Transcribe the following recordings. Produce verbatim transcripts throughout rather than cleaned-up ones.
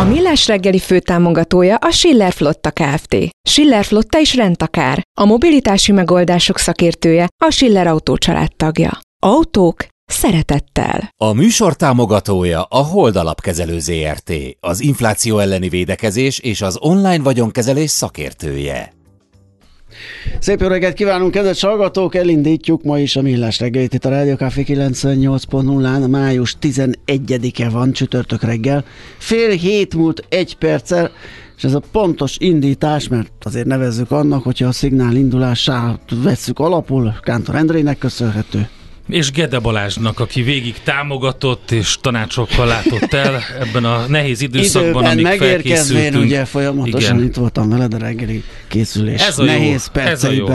A Millás reggeli főtámogatója a Schiller Flotta Kft. Schiller Flotta is rendtakár. A mobilitási megoldások szakértője a Schiller Autó család tagja. Autók szeretettel. A műsor támogatója a Hold Alapkezelő zé er té, az infláció elleni védekezés és az online vagyonkezelés szakértője. Szép jó reggelt kívánunk, kedves hallgatók! Elindítjuk ma is a Millás reggelit itt a Rádió Café kilencvennyolc pont nullán, május tizenegyedike van, csütörtök reggel. Fél hét múlt egy perccel, és ez a pontos indítás, mert azért nevezzük annak, hogyha a szignál indulását vesszük alapul, Kantor Endrének köszönhető. És Gede Balázsnak, aki végig támogatott és tanácsokkal látott el ebben a nehéz időszakban, időben, amíg felkészültünk. Időben ugye folyamatosan igen. Itt voltam veled a reggeli készülés. Ez a nehéz jó, ez a jó.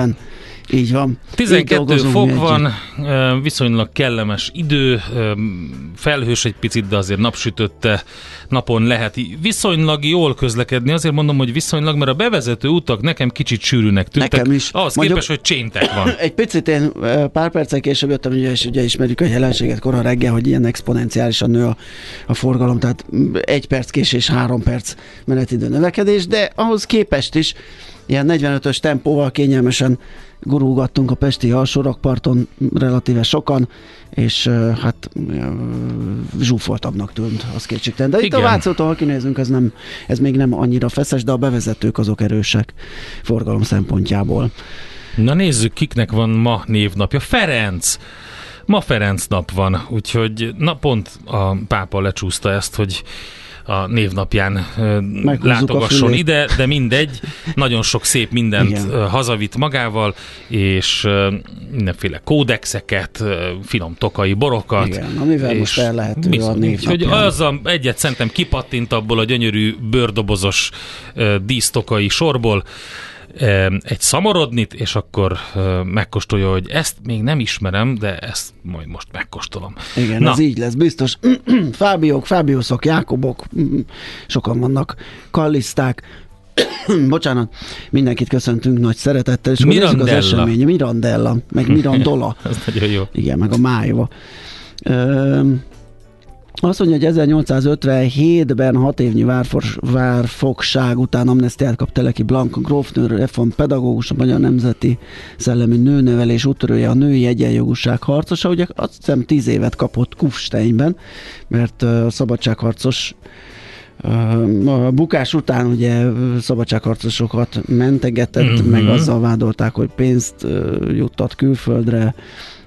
Így van. tizenkét fok van, viszonylag kellemes idő, felhős egy picit, de azért napsütötte, napon lehet viszonylag jól közlekedni. Azért mondom, hogy viszonylag, mert a bevezető utak nekem kicsit sűrűnek tűntek. Nekem is. Ahhoz mondjuk, képest, hogy csénytek van. Egy picit én pár perccel később jöttem, és ugye ismerjük a jelenséget korai reggel, hogy ilyen exponenciálisan nő a, a forgalom, tehát egy perc késés, három perc menetidő növekedés, de ahhoz képest is ilyen negyvenötös tempóval kényelmesen gurulgattunk a pesti alsórakparton relatíve sokan, és hát zsúfoltabbnak tűnt, az kétségtelen. De igen. Itt a Vácótól, ha kinézünk, ez, nem, ez még nem annyira feszes, de a bevezetők azok erősek forgalom szempontjából. Na nézzük, kiknek van ma névnapja. Ferenc! Ma Ferenc nap van, úgyhogy na pont a pápa lecsúszta ezt, hogy a névnapján meghúzzuk látogasson ide, de mindegy, nagyon sok szép mindent igen. hazavitt magával, és mindenféle kódexeket, finom tokai borokat. Igen, amivel most el lehet bizony, a névnapján. Hogy azzal egyet szerintem kipattint abból a gyönyörű bőrdobozos dísztokai sorból egy szamorodnit, és akkor megkóstolja, hogy ezt még nem ismerem, de ezt majd most megkóstolom. Igen, na. Ez így lesz, biztos. Fábiók, Fábiuszok, Jákobok, sokan vannak, Kalliszták, bocsánat, mindenkit köszöntünk nagy szeretettel, és Mirandella. Az esemény, Mirandella, meg Mirandola. Ez nagyon jó. Igen, meg a májva. Öm, Azt mondja, hogy ezernyolcszázötvenhétben hat évnyi várfors, várfogság után amnesztiát kap Teleki Blanka grófnő, reformpedagógus, a Magyar Nemzeti Szellemi Nőnevelés úttörője, a női egyenjogúság harcosa. Ugye azt hiszem tíz évet kapott Kufsteinben, mert a szabadságharcos a bukás után ugye szabadságharcosokat mentegetett, mm-hmm. meg azzal vádolták, hogy pénzt juttat külföldre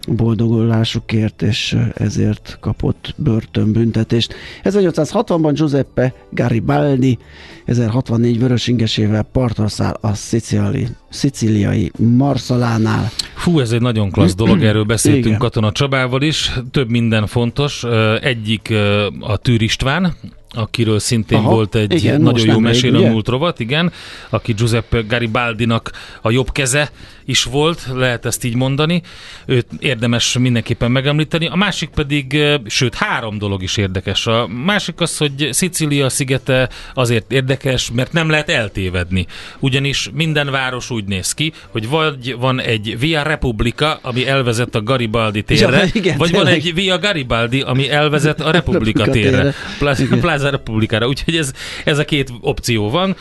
boldogulásukért, és ezért kapott börtönbüntetést. ezernyolcszázhatvanban Giuseppe Garibaldi ezerhatvannégy vörösingesével partra száll a szicíliai, szicíliai Marszalánál. Hú, ez egy nagyon klassz dolog, erről beszéltünk igen. Katona Csabával is, több minden fontos. Egyik a Tűr István, akiről szintén aha, volt egy igen, nagyon jó mesél a múlt rovat, igen, aki Giuseppe Garibaldinak a jobb keze, is volt, lehet ezt így mondani. Őt érdemes mindenképpen megemlíteni. A másik pedig, sőt, három dolog is érdekes. A másik az, hogy Szicília szigete azért érdekes, mert nem lehet eltévedni. Ugyanis minden város úgy néz ki, hogy vagy van egy Via Republica, ami elvezet a Garibaldi térre, ja, vagy van egy Via Garibaldi, ami elvezet a Republika térre. Plaza, Plaza Republikára. Úgyhogy ez, ez a két opció van.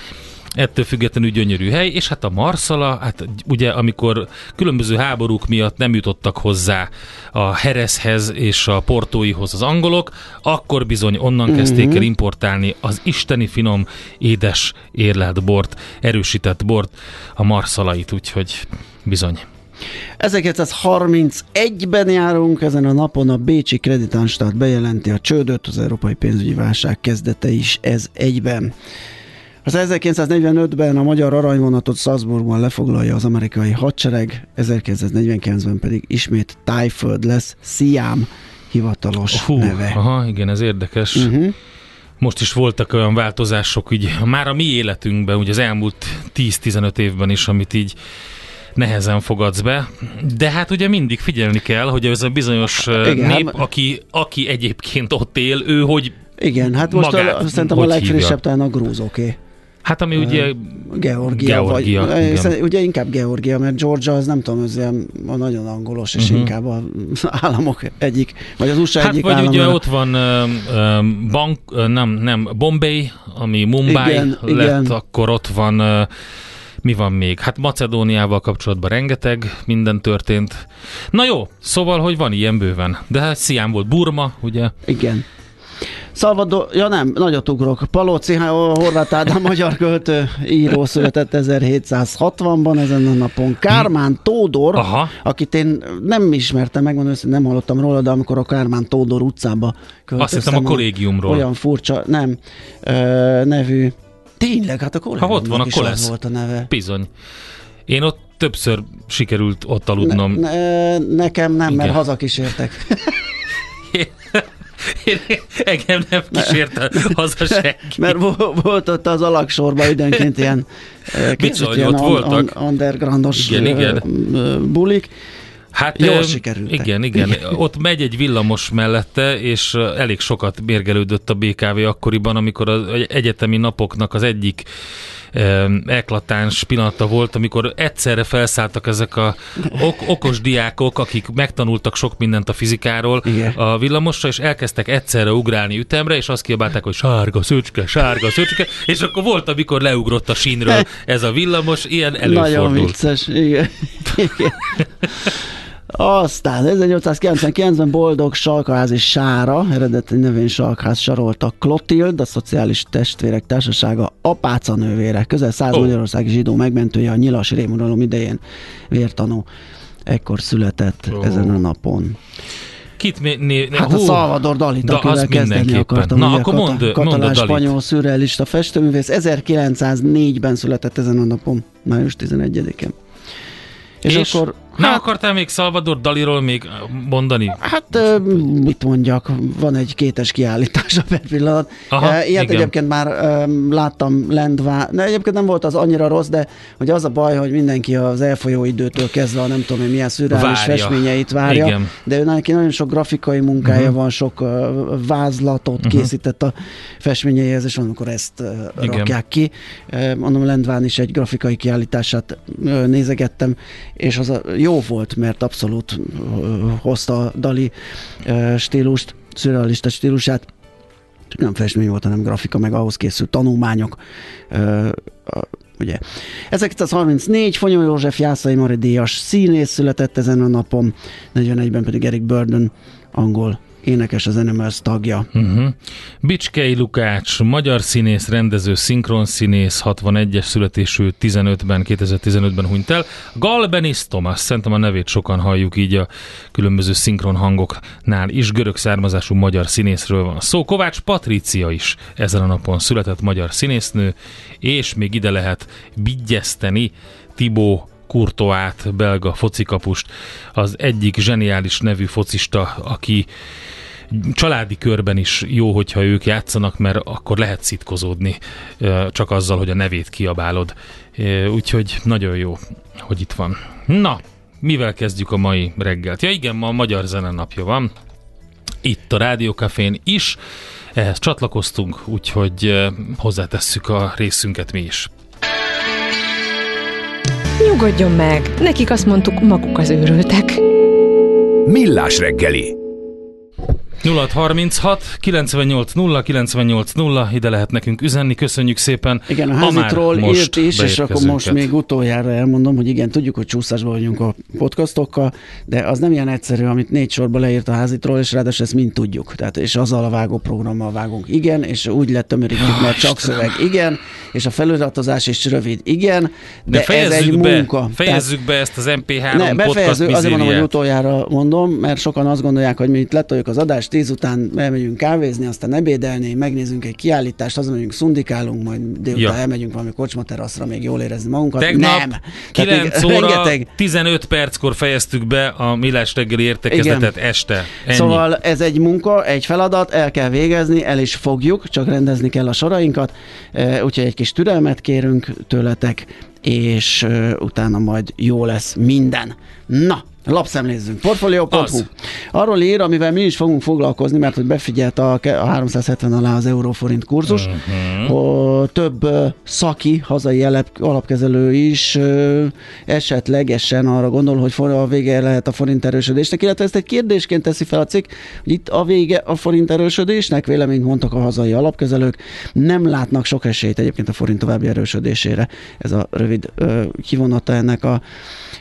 Ettől függetlenül gyönyörű hely, és hát a Marszala, hát ugye amikor különböző háborúk miatt nem jutottak hozzá a Hereszhez és a Portóihoz az angolok, akkor bizony onnan mm-hmm. kezdték el importálni az isteni finom, édes, érlelt bort, erősített bort, a marszalait, úgyhogy bizony. ezerkilencszázharmincegyben járunk, ezen a napon a Bécsi Kreditanstalt bejelenti a csődöt, az európai pénzügyi válság kezdete is ez egyben. Az ezerkilencszáznegyvenötben a magyar aranyvonatot Salzburgban lefoglalja az amerikai hadsereg, ezerkilencszáznegyvenkilencben pedig ismét Tájföld lesz Siám hivatalos Hú, neve. Aha, igen, ez érdekes. Uh-huh. Most is voltak olyan változások, így, már a mi életünkben, ugye az elmúlt tíz-tizenöt évben is, amit így nehezen fogadsz be, de hát ugye mindig figyelni kell, hogy ez a bizonyos igen, nép, hát... aki, aki egyébként ott él, ő hogy igen, hát most magát, a, szerintem a legfrissebb talán a grúzoké. Hát ami ugye... Georgia, Georgia vagy, igen. Ugye inkább Georgia, mert Georgia az nem tudom, az ilyen a nagyon angolos, és uh-huh. inkább az államok egyik, vagy az u es á hát egyik állam. Hát vagy ugye ott van uh, bank, uh, nem, nem, Bombay, ami Mumbai igen, lett, igen. Akkor ott van, uh, mi van még? Hát Macedóniával kapcsolatban rengeteg minden történt. Na jó, szóval, hogy van ilyen bőven. De hát Siám volt Burma, ugye? Igen. Salvador, ja nem, nagyot ugrok. Palóci Horváth Ádám magyar költő író született ezerhétszázhatvanban ezen a napon. Kármán Tódor, aha. akit én nem ismertem, megmondom őszintén, nem hallottam róla, de amikor a Kármán Tódor utcába költöztem. Azt hittem a kollégiumról. Olyan furcsa, nem, ö, nevű. Tényleg, hát a kollégiumnak is az volt a neve. Bizony. Én ott többször sikerült ott aludnom. Ne, ne, nekem nem, igen. mert hazakísértek. Én engem nem kísérte haza senki. Mert volt ott az alagsorban időnként ilyen kicsit ilyen on, on, undergroundos igen, igen. bulik. Hát jól öm, sikerültek. Igen, igen, igen. Ott megy egy villamos mellette, és elég sokat mérgelődött a bé ká vé akkoriban, amikor az egyetemi napoknak az egyik eklatáns pillanata volt, amikor egyszerre felszálltak ezek a ok- okos diákok, akik megtanultak sok mindent a fizikáról igen. a villamosra, és elkezdtek egyszerre ugrálni ütemre, és azt kiabálták, hogy sárga szöcske, sárga szöcske, és akkor volt, amikor leugrott a sínről ez a villamos, ilyen előfordult. Nagyon vicces, igen. igen. Aztán ezernyolcszázkilencvenkilencben boldog Salkaházi Sára, eredeti nevén Salkház Sarolta Klotild, a Szociális Testvérek Társasága apáca nővére, közel száz oh. magyarországi zsidó megmentője a nyilas rémuralom idején vértanú. Ekkor született oh. ezen a napon. Kit mi, né, né, hát hú, a Salvador Dalit, da, akivel kezdeni akartam. Na, akkor mondd, kata, mondd katalán spanyol szürrealista festőművész. ezerkilencszáznégyben született ezen a napon, május tizenegyedikén. És, és akkor... Na, hát, akartál még Salvador Daliról még mondani? Hát, ö, mit mondjak, van egy kétes kiállítás a per pillanat. Aha, ilyet igen. egyébként már ö, láttam Lendvá. Ne, egyébként nem volt az annyira rossz, de hogy az a baj, hogy mindenki az elfolyó időtől kezdve a nem tudom én milyen szürreális festményeit várja. Igen. De ő neki nagyon sok grafikai munkája uh-huh. van, sok ö, vázlatot uh-huh. készített a festményeihez, és amikor ezt ö, rakják ki. Ö, mondom, Lendván is egy grafikai kiállítását ö, nézegettem, és az a jó volt, mert abszolút hozta Dali stílust, szürrealista stílusát. Nem festmény volt, hanem grafika, meg ahhoz készült tanulmányok. Ugye. ezerkilencszázharmincnégy Fonyó József Jászai Mari díjas színész született ezen a napon, negyvenegyben pedig Eric Burdon, angol énekes, az Animals tagja. Uh-huh. Bicskei Lukács, magyar színész, rendező, szinkronszínész, hatvanegyes születésű, tizenötben, kétezer-tizenötben hunyt el. Galbenis Thomas, szerintem a nevét sokan halljuk így a különböző szinkron hangoknál is. Görög származású magyar színészről van szó. Kovács Patricia is ezen a napon született, magyar színésznő, és még ide lehet vigyeszteni Tibó Courtois-t, belga focikapust, az egyik zseniális nevű focista, aki családi körben is jó, hogyha ők játszanak, mert akkor lehet szitkozódni csak azzal, hogy a nevét kiabálod. Úgyhogy nagyon jó, hogy itt van. Na, mivel kezdjük a mai reggelt? Ja igen, ma a Magyar Zene Napja van. Itt a Rádió Cafén is. Ehhez csatlakoztunk, úgyhogy hozzátesszük a részünket mi is. Nyugodjon meg! Nekik azt mondtuk, maguk az őrültek. Millás reggeli. nulla harminchat kilencvennyolc nulla kilencvennyolc nulla, ide lehet nekünk üzenni, köszönjük szépen. Igen, a házitról írt is, és akkor most még utoljára elmondom, hogy igen, tudjuk, hogy csúszásban vagyunk a podcastokkal, de az nem ilyen egyszerű, amit négy sorba leírt a házitról, és ráadásul ezt mind tudjuk. Tehát, és azzal a vágó programmal vágunk, igen, és úgy lett ömörítjük, mert csak szöveg, igen, és a feliratozás is rövid, igen, de, de ez egy be, munka. Fejezzük tehát, be ezt az em pé három ne, podcast mizériát. Azért mondom, hogy utoljára mondom, mert sokan azt gondolják, hogy mi itt letoljuk az adást, tíz után elmegyünk kávézni, aztán ebédelni, megnézünk egy kiállítást, azon megyünk szundikálunk, majd délután ja. elmegyünk valami kocsmateraszra még jól érezni magunkat. Tegnap nem! kilenc óra rengeteg... tizenöt perckor fejeztük be a Millás reggeli értekezletet este. Ennyi. Szóval ez egy munka, egy feladat, el kell végezni, el is fogjuk, csak rendezni kell a sorainkat, úgyhogy egy kis türelmet kérünk tőletek, és utána majd jó lesz minden. Na! Lapszemlézzünk. Portfolio pont hu. Arról ír, amivel mi is fogunk foglalkozni, mert hogy befigyelt a háromszázhetven alá az euró-forint kurzus. Uh-huh. Több szaki, hazai alapkezelő is esetlegesen arra gondol, hogy a vége lehet a forint erősödésnek, illetve ezt egy kérdésként teszi fel a cikk, hogy itt a vége a forint erősödésnek, véleményt mondtak a hazai alapkezelők, nem látnak sok esélyt egyébként a forint további erősödésére. Ez a rövid kivonata ennek a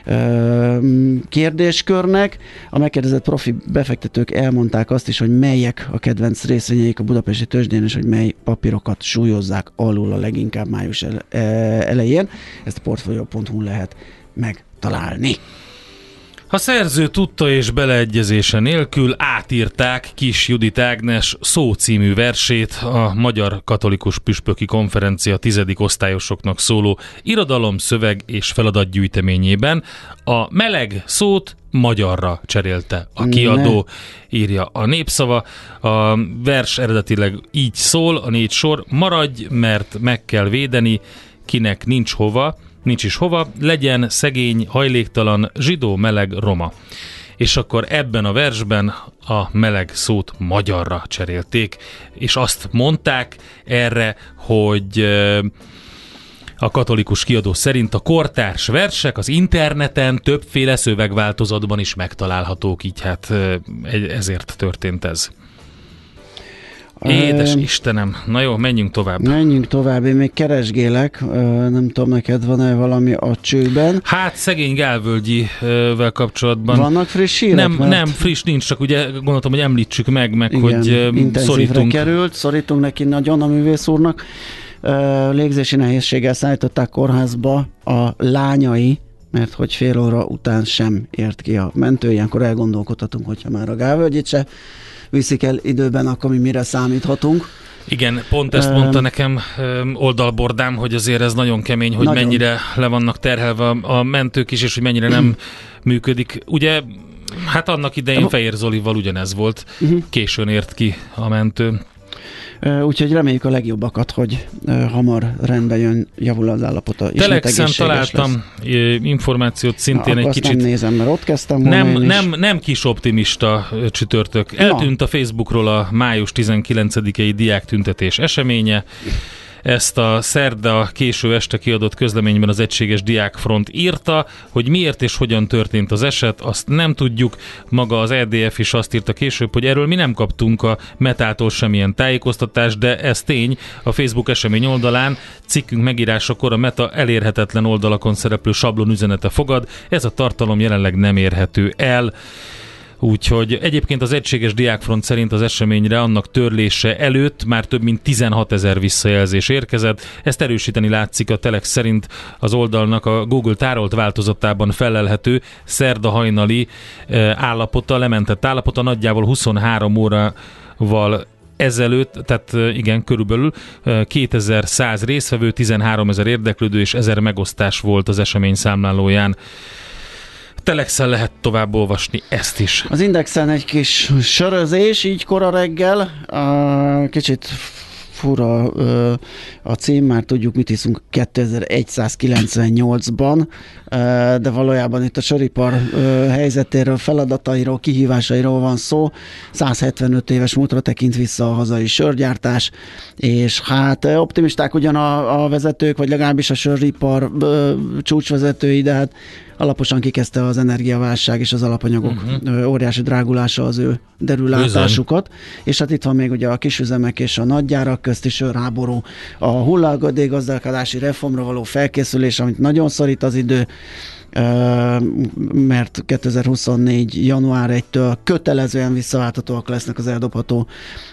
kérdésnek. Kérdéskörnek. A megkérdezett profi befektetők elmondták azt is, hogy melyek a kedvenc részvényeik a budapesti tőzsdén, és hogy mely papírokat súlyozzák alul a leginkább május elején. Ezt a portfolio pont hu lehet megtalálni. A szerző tudta és beleegyezése nélkül átírták Kis Judit Ágnes Szó című versét a Magyar Katolikus Püspöki Konferencia tizedik osztályosoknak szóló irodalom, szöveg és feladatgyűjteményében. A meleg szót magyarra cserélte a kiadó, írja a Népszava. A vers eredetileg így szól, a négy sor: maradj, mert meg kell védeni, kinek nincs hova, nincs is hova, legyen szegény, hajléktalan, zsidó, meleg, roma. És akkor ebben a versben a meleg szót magyarra cserélték, és azt mondták erre, hogy a katolikus kiadó szerint a kortárs versek az interneten többféle szövegváltozatban is megtalálhatók, így hát ezért történt ez. Édes Istenem. Na jó, menjünk tovább. Menjünk tovább, én még keresgélek, nem tudom, neked van-e valami a csőben. Hát szegény Gálvölgyivel kapcsolatban. Vannak friss hírek? Nem, mert... nem friss nincs, csak ugye gondoltam, hogy említsük meg, meg igen, hogy szorítunk. került, szorítunk neki nagyon a művész úrnak. Légzési nehézséggel szállították kórházba a lányai, mert hogy fél óra után sem ért ki a mentő, ilyenkor elgondolkodhatunk, hogyha már a Gálvölgyit se viszik el időben, akkor mi mire számíthatunk. Igen, pont ezt mondta nekem oldalbordám, hogy azért ez nagyon kemény, hogy nagyon. Mennyire le vannak terhelve a mentők is, és hogy mennyire nem működik. Ugye, hát annak idején Fehér Zolival ugyanez volt. Későn ért ki a mentő. Úgyhogy reméljük a legjobbakat, hogy hamar rendbe jön, javul az állapota. Telexen találtam lesz. információt szintén. Na, egy kicsit... Nem nézem, mert ott kezdtem volna nem, nem, nem kis optimista csütörtök. Eltűnt Na. a Facebookról a május tizenkilencedikei diáktüntetés eseménye. Ezt a szerda késő este kiadott közleményben az Egységes Diákfront írta, hogy miért és hogyan történt az eset, azt nem tudjuk. Maga az er dé ef is azt írta később, hogy erről mi nem kaptunk a Metától semmilyen tájékoztatást, de ez tény. A Facebook esemény oldalán cikkünk megírásakor a Meta elérhetetlen oldalakon szereplő sablon üzenete fogad, ez a tartalom jelenleg nem érhető el. Úgyhogy egyébként az Egységes Diákfront szerint az eseményre annak törlése előtt már több mint tizenhatezer visszajelzés érkezett. Ezt erősíteni látszik a Telex szerint az oldalnak a Google tárolt változatában fellelhető szerda hajnali állapota, lementett állapota nagyjából huszonhárom órával ezelőtt, tehát igen, körülbelül kétezer-száz részvevő, tizenháromezer érdeklődő és ezer megosztás volt az esemény számlálóján. Telexen lehet tovább olvasni ezt is. Az Indexen egy kis sörözés, így kora reggel. Kicsit fura a cím, már tudjuk, mit hiszünk kétezer-egyszázkilencvennyolcban, de valójában itt a söripar helyzetéről, feladatairól, kihívásairól van szó. száz hetvenöt éves múltra tekint vissza a hazai sörgyártás, és hát optimisták ugyan a, a vezetők, vagy legalábbis a söripar csúcsvezetői, de hát alaposan kikezdte az energiaválság és az alapanyagok uh-huh. óriási drágulása az ő derülátásukat. És hát itt van még ugye a kisüzemek és a nagygyárak közti sörháború, a hulladékgazdálkodási reformra való felkészülés, amit nagyon szorít az idő, mert kétezer-huszonnégy. január elsejétől kötelezően visszaválthatóak lesznek az eldobható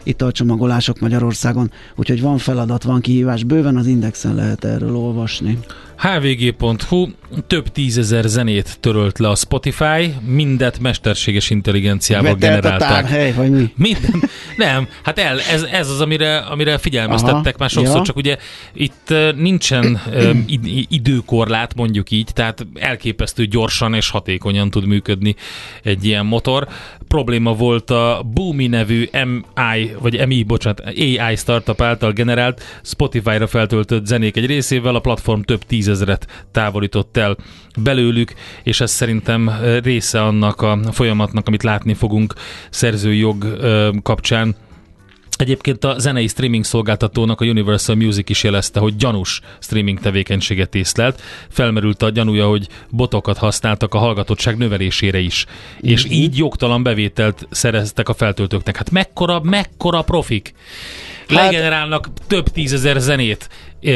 italcsomagolások Magyarországon. Úgyhogy van feladat, van kihívás, bőven az Indexen lehet erről olvasni. hvg.hu több tízezer zenét törölt le a Spotify, mindet mesterséges intelligenciával generálták. Hely, vagy mi? Minden, nem, hát el, ez, ez az, amire, amire figyelmeztettek Aha, már sokszor, ja. csak ugye itt nincsen id, időkorlát, mondjuk így, tehát elképesztő gyorsan és hatékonyan tud működni egy ilyen motor. Probléma volt a Boomi nevű MI, vagy MI, bocsánat, á i startup által generált Spotify-ra feltöltött zenék egy részével, a platform több tíz ezeret távolított el belőlük, és ez szerintem része annak a folyamatnak, amit látni fogunk szerzői jog kapcsán. Egyébként a zenei streaming szolgáltatónak a Universal Music is jelezte, hogy gyanús streaming tevékenységet észlelt. Felmerült a gyanúja, hogy botokat használtak a hallgatottság növelésére is. Mm. És így jogtalan bevételt szereztek a feltöltőknek. Hát mekkora, mekkora profik! Legenerálnak hát... több tízezer zenét á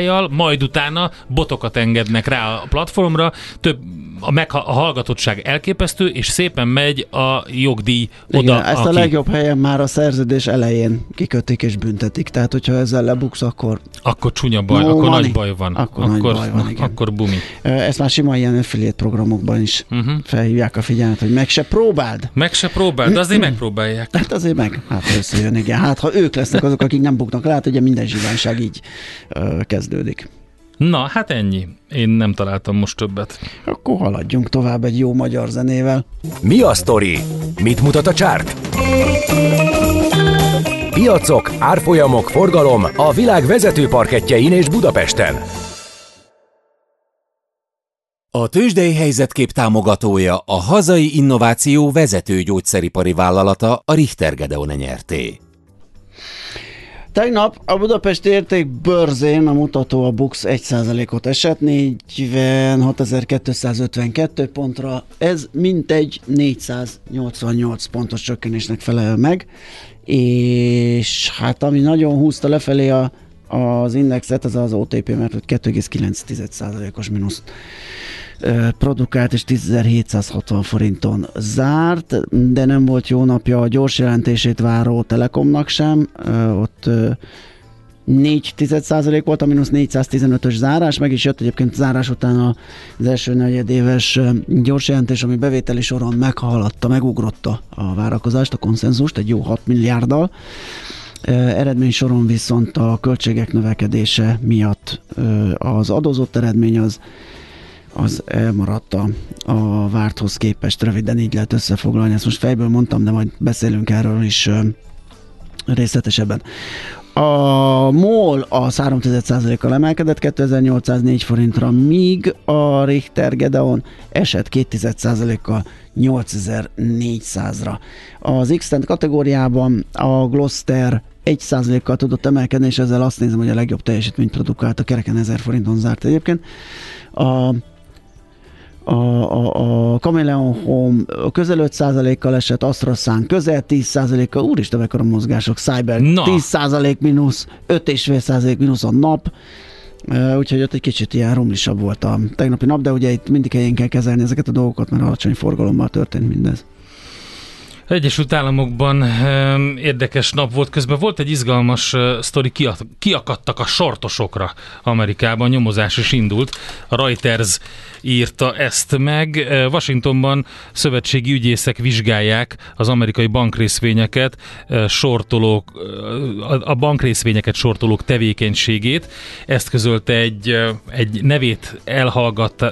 i-jal, majd utána botokat engednek rá a platformra, több a, megha- a hallgatottság elképesztő, és szépen megy a jogdíj oda. Igen, ezt aki... a legjobb helyen már a szerződés elején kikötik és büntetik, tehát hogyha ezzel lebuksz, akkor... Akkor csúnya baj, no, akkor money. Nagy baj van. Akkor, akkor, nagy baj van, na, akkor bumi. Ezt már sima ilyen affiliate programokban is uh-huh. felhívják a figyelmet, hogy meg se próbáld. Meg se próbáld, de azért megpróbálják. Hát azért meg, hát összejön, igen. Hát ha ők lesznek azok, akik nem buknak rá, ugye minden zsivánság így kezdődik. Na, hát ennyi. Én nem találtam most többet. Akkor haladjunk tovább egy jó magyar zenével. Mi a sztori? Mit mutat a csárt? Piacok, árfolyamok, forgalom a világ vezető parkettjein és Budapesten. A tőzsdei helyzetkép támogatója a hazai innováció vezető gyógyszeripari vállalata, a Richter Gedeon nyerte. Tegnap a Budapesti Értékbörzén a mutató, a BUX egy százalékot esett, negyvenhatezer-kétszázötvenkettő pontra, ez mintegy négyszáznyolcvannyolc pontos csökkenésnek felel meg, és hát ami nagyon húzta lefelé a, az indexet, az az o té pé, mert kettő egész kilenc százalékos mínusz produkált, és tízezer-hétszázhatvan forinton zárt, de nem volt jó napja a gyors jelentését váró Telekomnak sem, ott négy egész egy százalék volt a mínusz négyszáztizenötös zárás, meg is jött egyébként zárás után az első negyedéves gyors jelentés, ami bevételi soron meghaladta, megugrotta a várakozást, a konszenzust egy jó hat milliárddal, eredmény soron viszont a költségek növekedése miatt az adózott eredmény az az elmaradt a, a várthoz képest, röviden így lehet összefoglalni. Ezt most fejből mondtam, de majd beszélünk erről is ö, részletesebben. A MOL az három egész egy százalékkal emelkedett kétezer-nyolcszáznégy forintra, míg a Richter Gedeon esett két egész egy százalékkal nyolcezer-négyszázra. Az X-Tent kategóriában a Gloster egy százalékkal tudott emelkedni, és ezzel azt nézem, hogy a legjobb teljesítményt produkált, a kereken ezer forinton zárt egyébként. A A, a, a Chameleon Home közel öt százalékkal esett, AstraZán közel tíz százalékkal, úristen, mekkora mozgások, Cyber Na. tíz százalék mínusz, öt egész öt százalék mínusz a nap, úgyhogy ott egy kicsit ilyen romlisabb volt a tegnapi nap, de ugye itt mindig helyén kell kezelni ezeket a dolgokat, mert alacsony forgalommal történt mindez. Egyesült Államokban um, érdekes nap volt, közben volt egy izgalmas uh, sztori, kiakadtak a sortosokra Amerikában, nyomozás is indult, a Reuters írta ezt meg. Uh, Washingtonban szövetségi ügyészek vizsgálják az amerikai bankrészvényeket, uh, sortolók, uh, a bankrészvényeket sortolók tevékenységét, ezt közölte egy, uh, egy nevét elhallgattó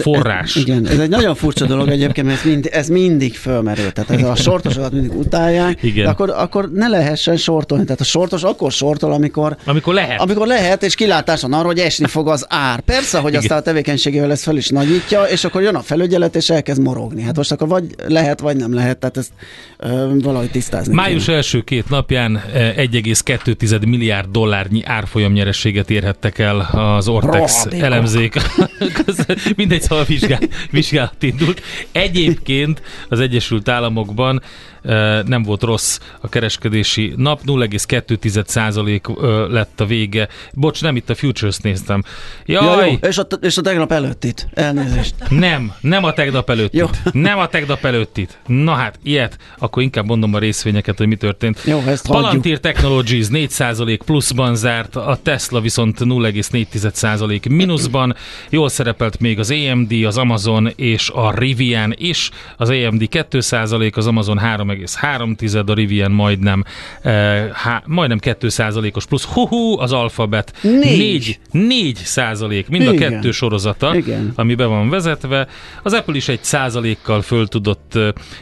forrás. Ez, igen, ez egy nagyon furcsa dolog egyébként, mert ez, mind, ez mindig fölmerül, tehát ez a sor sortosokat mindig utálják, igen. De akkor, akkor ne lehessen sortolni. Tehát a sortos akkor sortol, amikor, amikor, lehet. amikor lehet, és kilátáson arra, hogy esni fog az ár. Persze, hogy igen. Aztán a tevékenységével ezt fel is nagyítja, és akkor jön a felügyelet, és elkezd morogni. Hát most akkor vagy lehet, vagy nem lehet, tehát ezt ö, valahogy tisztázni. Május kell. Első két napján egy egész kettő milliárd dollárnyi árfolyam nyerességet érhettek el az Ortex elemzék. Mindegy, szóval vizsgál, vizsgálat indult. Egyébként az Egyesült Államokban nem volt rossz a kereskedési nap, nulla egész kettő százalék lett a vége. Bocs, nem itt a futures-t néztem. Jaj! Ja, és, a, és a tegnap előttit. Elnézést. Nem, nem a tegnap előttit. Nem a tegnap előttit. Na hát, ilyet. Akkor inkább mondom a részvényeket, hogy mi történt. Jó, ezt Palantir Technologies négy százalék pluszban zárt, a Tesla viszont nulla egész négy százalék mínuszban. Jól szerepelt még az á em dé, az Amazon és a Rivian is. Az á em dé két százalék, az Amazon három egész három tized, a Rivian majdnem, eh, há, majdnem két százalékos plusz. Hú, az Alphabet négy százalék, mind igen. A kettő sorozata, igen. Ami be van vezetve. Az Apple is egy százalékkal föl tudott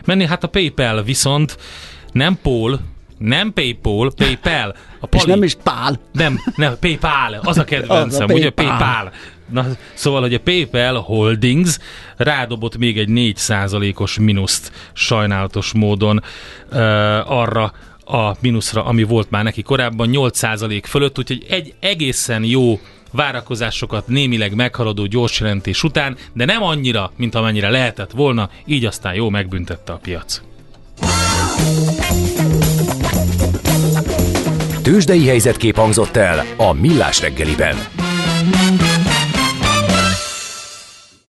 menni. Hát a PayPal viszont nem Paul, nem PayPal, PayPal. A Pali, és nem is Pál. Nem, nem, PayPal, az a kedvencem, az a ugye PayPal. Na, szóval, hogy a PayPal Holdings rádobott még egy négy százalékos mínuszt sajnálatos módon uh, arra a mínuszra, ami volt már neki korábban, nyolc százalék fölött, úgyhogy egy egészen jó várakozásokat némileg meghaladó gyors jelentés után, de nem annyira, mint amennyire lehetett volna, így aztán jó megbüntette a piac. Tőzsdei helyzetkép hangzott el a Millás reggeliben.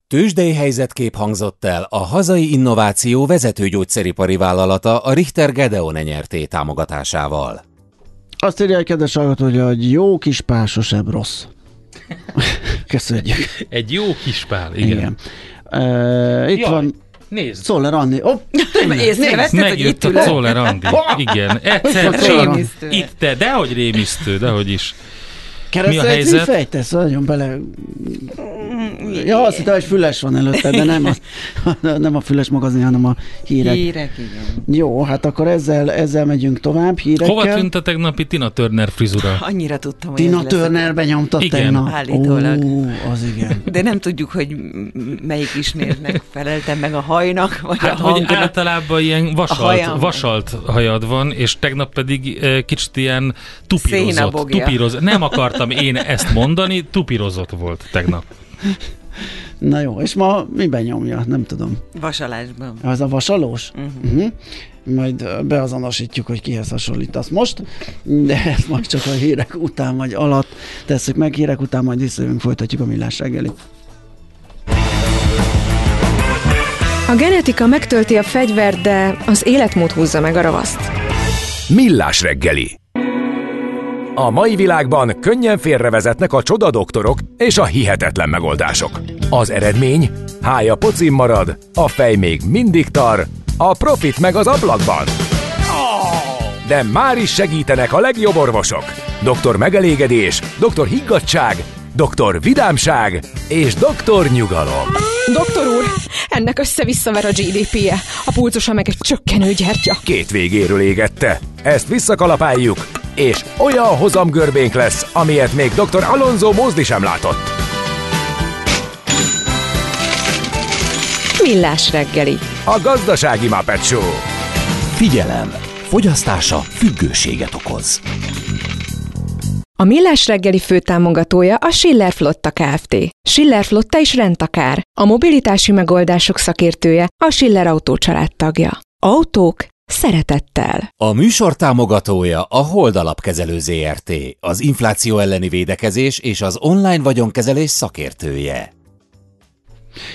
Tőzsdei helyzetkép hangzott el a hazai innováció vezető gyógyszeripari vállalata, a Richter Gedeon en er té támogatásával. Azt írja egy kedves hallgató, hogy egy jó kis pál sosem rossz. Köszönjük. Egy jó kis pál, igen. igen. Uh, itt Jaj. van... Nézd! Czoller Andi! Oh, megjött a Czoller Andi. Igen, egyszer csak itt te, dehogy rémisztő, dehogy is. Mi a helyzet? Fejtesz, nagyon bele... Ja, azt hittem, hogy füles van előtte, de nem a, nem a füles magazin, hanem a hírek. Hírek, igen. Jó, hát akkor ezzel, ezzel megyünk tovább, hírekkel. Hova tűnt a tegnapi Tina Turner frizura? Annyira tudtam, hogy Tina Turner benyomta tegnap. Állítólag. Ó, az igen. De nem tudjuk, hogy melyik ismérnek feleltem meg, a hajnak, vagy hát, a hangnak. Hát, általában ilyen vasalt, vasalt hajad van, és tegnap pedig eh, kicsit ilyen tupírozott. tupírozott. Nem akartam én ezt mondani, tupírozott volt tegnap. Na jó, és ma miben nyomja? Nem tudom. Vasalásban. Az a vasalós? Uh-huh. Uh-huh. Majd beazonosítjuk, hogy kihez hasonlítasz most, de ezt majd csak a hírek után vagy alatt tesszük meg, hírek után majd visszajövünk, folytatjuk a Millás reggelit. A genetika megtölti a fegyvert, de az életmód húzza meg a ravaszt. Millás reggeli. A mai világban könnyen félrevezetnek a csoda doktorok és a hihetetlen megoldások. Az eredmény? Hája pocim marad, a fej még mindig tar, a profit meg az ablakban. De már is segítenek a legjobb orvosok. Doktor megelégedés, doktor higgadtság, doktor vidámság és doktor nyugalom. Doktor úr, ennek össze-visszaver a gé dé pé-je. A pulzusa meg egy csökkenő gyertya. Két végéről égette. Ezt visszakalapáljuk, és olyan hozamgörbénk lesz, amilyet még doktor Alonso Mózdi sem látott. Millás reggeli. A gazdasági Muppet Show. Figyelem! Fogyasztása függőséget okoz. A Millás reggeli főtámogatója a Schiller Flotta Kft. Schiller Flotta is rendtakár. A mobilitási megoldások szakértője, a Schiller Autó család tagja. Autók szeretettel. A műsor támogatója a Hold Alapkezelő zé er té, az infláció elleni védekezés és az online vagyonkezelés szakértője.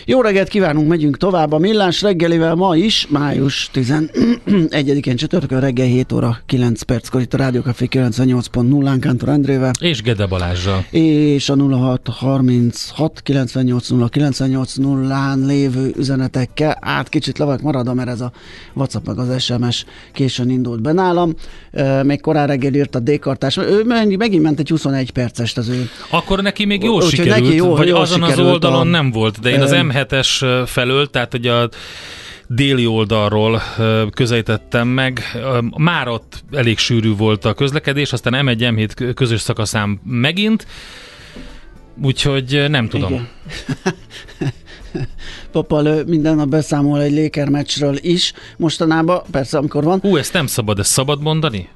Jó reggelt kívánunk, megyünk tovább a Millás reggelivel ma is, május tizenegyedikén csütörtökön reggel hét óra kilenc perckor itt a Rádió Café kilencvennyolc pont nullán Kantor Endrével. És Gede Balázsral. És a nulla hat harminchat kilencvennyolc nulla kilencvennyolc nullán lévő üzenetekkel. Át kicsit levelek maradom, mert ez a WhatsApp meg az es em es későn indult be nálam. Még korán reggel írt a D-kartás. Ő megint ment egy huszonegy percest az ő. Akkor neki még jól úgy, sikerült, neki jó, vagy jól azon sikerült az oldalon a... nem volt, de én az M hetes felől, tehát ugye a déli oldalról közelítettem meg. Már ott elég sűrű volt a közlekedés, aztán M egy M hét közös szakaszán megint, úgyhogy nem tudom. Papalő minden nap beszámol egy lékermeccsről is mostanában, persze amikor van. Hú, ezt nem szabad, ezt szabad mondani?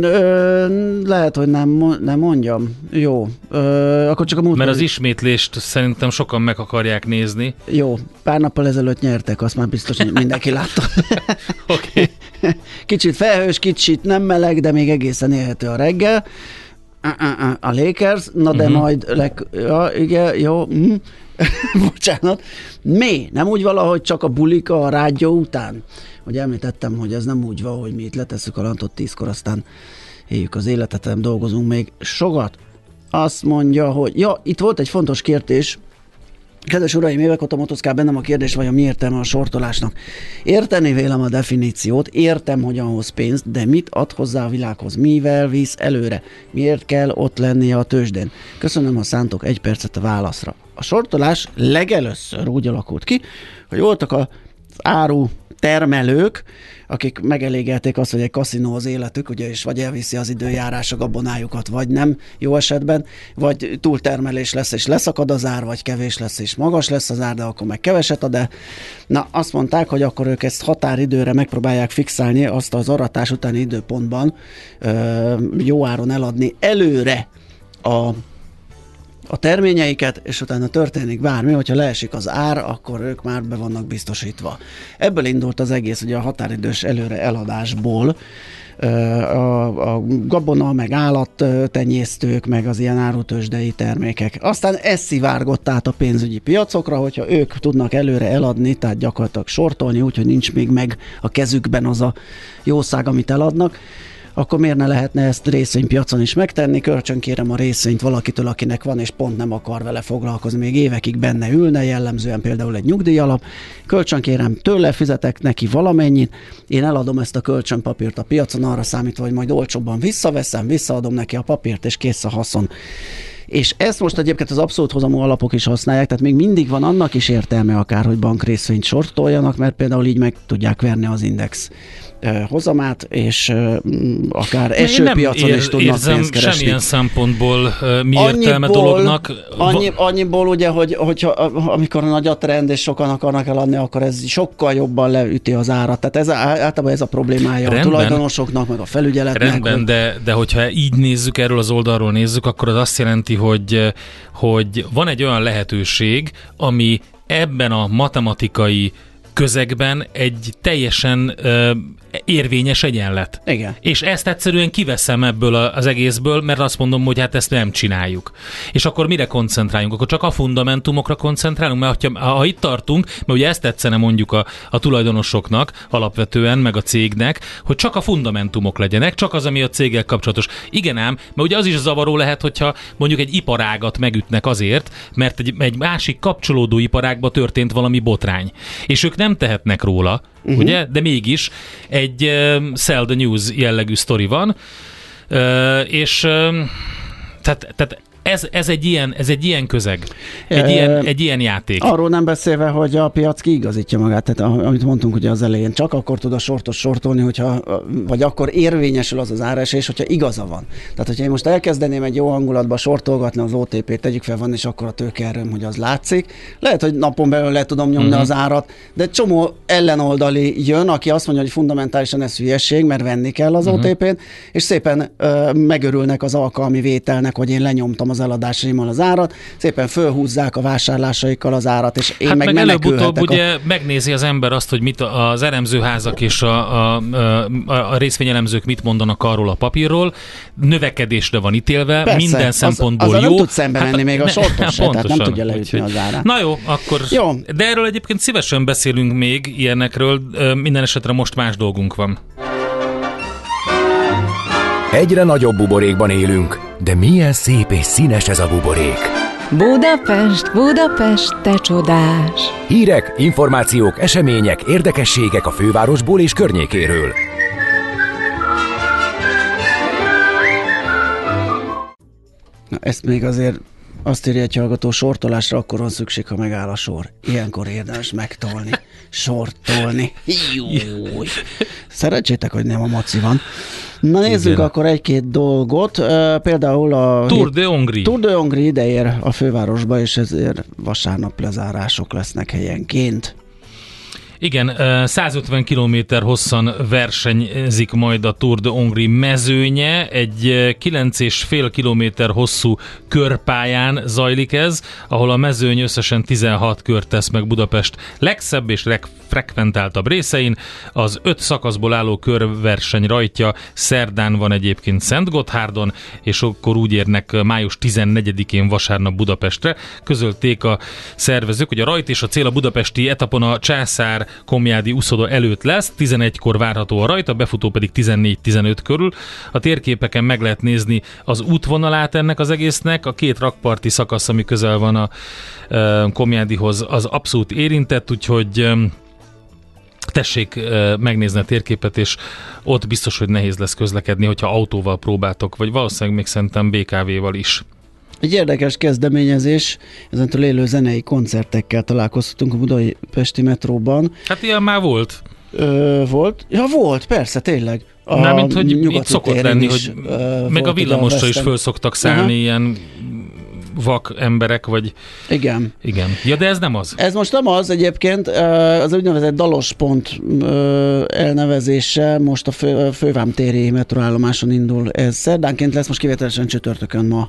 Ö, lehet, hogy nem, nem mondjam. Jó. Ö, akkor csak a múlt. Mert az ismétlést szerintem sokan meg akarják nézni. Jó. Pár nappal ezelőtt nyertek, azt már biztos, hogy mindenki látta. Okay. Kicsit felhős, kicsit nem meleg, de még egészen élhető a reggel. A Lakers, na de uh-huh. majd leg... ja, igen, jó, mm. bocsánat, mi? Nem úgy valahogy csak a bulika a rádió után? Hogy említettem, hogy ez nem úgy van, hogy mi itt letesszük a lantot tízkor, aztán éljük az életet, nem dolgozunk még sokat. Azt mondja, hogy ja, itt volt egy fontos kérdés. Kedves uraim, évek óta motoszkál bennem a kérdés, vajon mi értelme a sortolásnak. Érteni vélem a definíciót, értem, hogyan hoz pénzt, de mit ad hozzá a világhoz? Mivel visz előre? Miért kell ott lennie a tőzsdén? Köszönöm, ha szántok egy percet a válaszra. A sortolás legelőször úgy alakult ki, hogy voltak az áru termelők, akik megelégelték azt, hogy egy kaszinó az életük, ugye, és vagy elviszi az időjárás a gabonájukat, vagy nem jó esetben, vagy túltermelés lesz, és leszakad az ár, vagy kevés lesz, és magas lesz az ár, de akkor meg keveset ad el. Na, azt mondták, hogy akkor ők ezt határidőre megpróbálják fixálni, azt az aratás utáni időpontban ö, jó áron eladni előre a a terményeiket, és utána történik bármi, hogyha leesik az ár, akkor ők már be vannak biztosítva. Ebből indult az egész, ugye a határidős előre eladásból, a, a gabona, meg állattenyésztők, meg az ilyen árutőzsdei termékek. Aztán ez szivárgott át a pénzügyi piacokra, hogyha ők tudnak előre eladni, tehát gyakorlatilag sortolni, úgyhogy nincs még meg a kezükben az a jószág, amit eladnak, akkor miért ne lehetne ezt részvénypiacon is megtenni? Kölcsönkérem a részvényt valakitől, akinek van, és pont nem akar vele foglalkozni, még évekig benne ülne, jellemzően például egy nyugdíjalap. Kölcsönkérem tőle, fizetek neki valamennyit, én eladom ezt a kölcsönpapírt a piacon, arra számítva, hogy majd olcsóbban visszaveszem, visszaadom neki a papírt, és kész a haszon. És ezt most egyébként az abszolút hozamú alapok is használják, tehát még mindig van annak is értelme akár, hogy bankrészvényt sortoljanak, mert például így meg tudják verni az index hozamát, és akár esőpiacon ér, is tudnak pénzt keresni. Nem érzem semmilyen szempontból mi értelme dolognak. Annyi, annyiból ugye, hogy, hogyha, amikor nagy a trend, és sokan akarnak eladni, akkor ez sokkal jobban leüti az árat. Tehát ez, általában ez a problémája rendben, a tulajdonosoknak, meg a felügyeletnek. Rendben, hogy... de, de hogyha így nézzük, erről az oldalról nézzük, akkor az azt jelenti, hogy, hogy van egy olyan lehetőség, ami ebben a matematikai közegben egy teljesen ö, érvényes egyenlet. Igen. És ezt egyszerűen kiveszem ebből az egészből, mert azt mondom, hogy hát ezt nem csináljuk. És akkor mire koncentráljunk? Akkor csak a fundamentumokra koncentrálunk, mert ha, ha itt tartunk, mert ugye ezt tetszene mondjuk a, a tulajdonosoknak alapvetően, meg a cégnek, hogy csak a fundamentumok legyenek, csak az, ami a céggel kapcsolatos. Igen ám, mert ugye az is zavaró lehet, hogyha mondjuk egy iparágat megütnek azért, mert egy, egy másik kapcsolódó iparágba történt valami botrány. És ők nem tehetnek róla, uh-huh. ugye? De mégis egy uh, sell the news jellegű sztori van, uh, és uh, tehát, tehát ez, ez, egy ilyen, ez egy ilyen közeg, egy, e, ilyen, egy ilyen játék. Arról nem beszélve, hogy a piac kiigazítja magát, tehát amit mondtunk ugye az elején, csak akkor tud a sortos sortolni, hogyha, vagy akkor érvényesül az az áresés, hogyha igaza van. Tehát, hogyha én most elkezdeném egy jó hangulatba sortolgatni az o té pét, tegyük fel, van, és akkor a tőkeerőm, hogy az látszik. Lehet, hogy napon belül le tudom nyomni uh-huh. az árat, de csomó ellenoldali jön, aki azt mondja, hogy fundamentálisan ez hülyeség, mert venni kell az uh-huh. o té pét, és szépen uh, megörülnek az alkalmi vételnek, hogy én lenyomtam emelem az eladásaimmal az árat, szépen fölhúzzák a vásárlásaikkal az árat, és én hát meg, meg menekülhetek. A... ugye megnézi az ember azt, hogy mit az elemzőházak és a, a, a, a részvényelemzők mit mondanak arról a papírról. Növekedésre van ítélve, persze, minden szempontból az, az jó. Nem tud szembe menni hát, még ne, a sortos se, tehát nem tudja leütni az árát. Na jó, akkor... Jó. De erről egyébként szívesen beszélünk még ilyenekről, minden esetre most más dolgunk van. Egyre nagyobb buborékban élünk, de milyen szép és színes ez a buborék. Budapest, Budapest, te csodás! Hírek, információk, események, érdekességek a fővárosból és környékéről. Na, ezt még azért azt írja egy hallgató, sortolásra akkor van szükség, ha megáll a sor. Ilyenkor érdemes megtolni. Sortolni. Júj! Szerencsétek, hogy nem a maci van. Na nézzük igen. Akkor egy-két dolgot. Uh, például a... Tour de Hongrie. Tour de Hongrie ide ér a fővárosba, és ezért vasárnap lezárások lesznek helyenként. Igen, száz ötven kilométer hosszan versenyzik majd a Tour de Hongrie mezőnye, egy kilenc és fél kilométer hosszú körpályán zajlik ez, ahol a mezőny összesen tizenhat kört tesz meg Budapest legszebb és legfrekventáltabb részein. Az öt szakaszból álló körverseny rajtja szerdán van egyébként Szent Gotthárdon, és akkor úgy érnek május tizennegyedikén vasárnap Budapestre. Közölték a szervezők, hogy a rajt és a cél a budapesti etapon a Császár Komjádi úszoda előtt lesz, tizenegykor várható a rajt, a befutó pedig tizennégy-tizenöt körül. A térképeken meg lehet nézni az útvonalát ennek az egésznek, a két rakparti szakasz, ami közel van a e, Komjádihoz, az abszolút érintett, úgyhogy e, tessék e, megnézni a térképet, és ott biztos, hogy nehéz lesz közlekedni, hogyha autóval próbáltok, vagy valószínűleg még szerintem bé ká vével is. Egy érdekes kezdeményezés, ezentől élő zenei koncertekkel találkoztunk a budapesti metróban. Hát ilyen már volt. Ö, volt? Ja, volt, persze, tényleg. Na, mint hogy itt szokott lenni, is, hogy meg a villamosra is föl szoktak szállni uh-huh. ilyen vak emberek, vagy... Igen. Igen. Ja, de ez nem az. Ez most nem az egyébként, az úgynevezett dalos pont elnevezése most a fő, Fővám téri metróállomáson indul ez. Szerdánként lesz, most kivételesen csütörtökön ma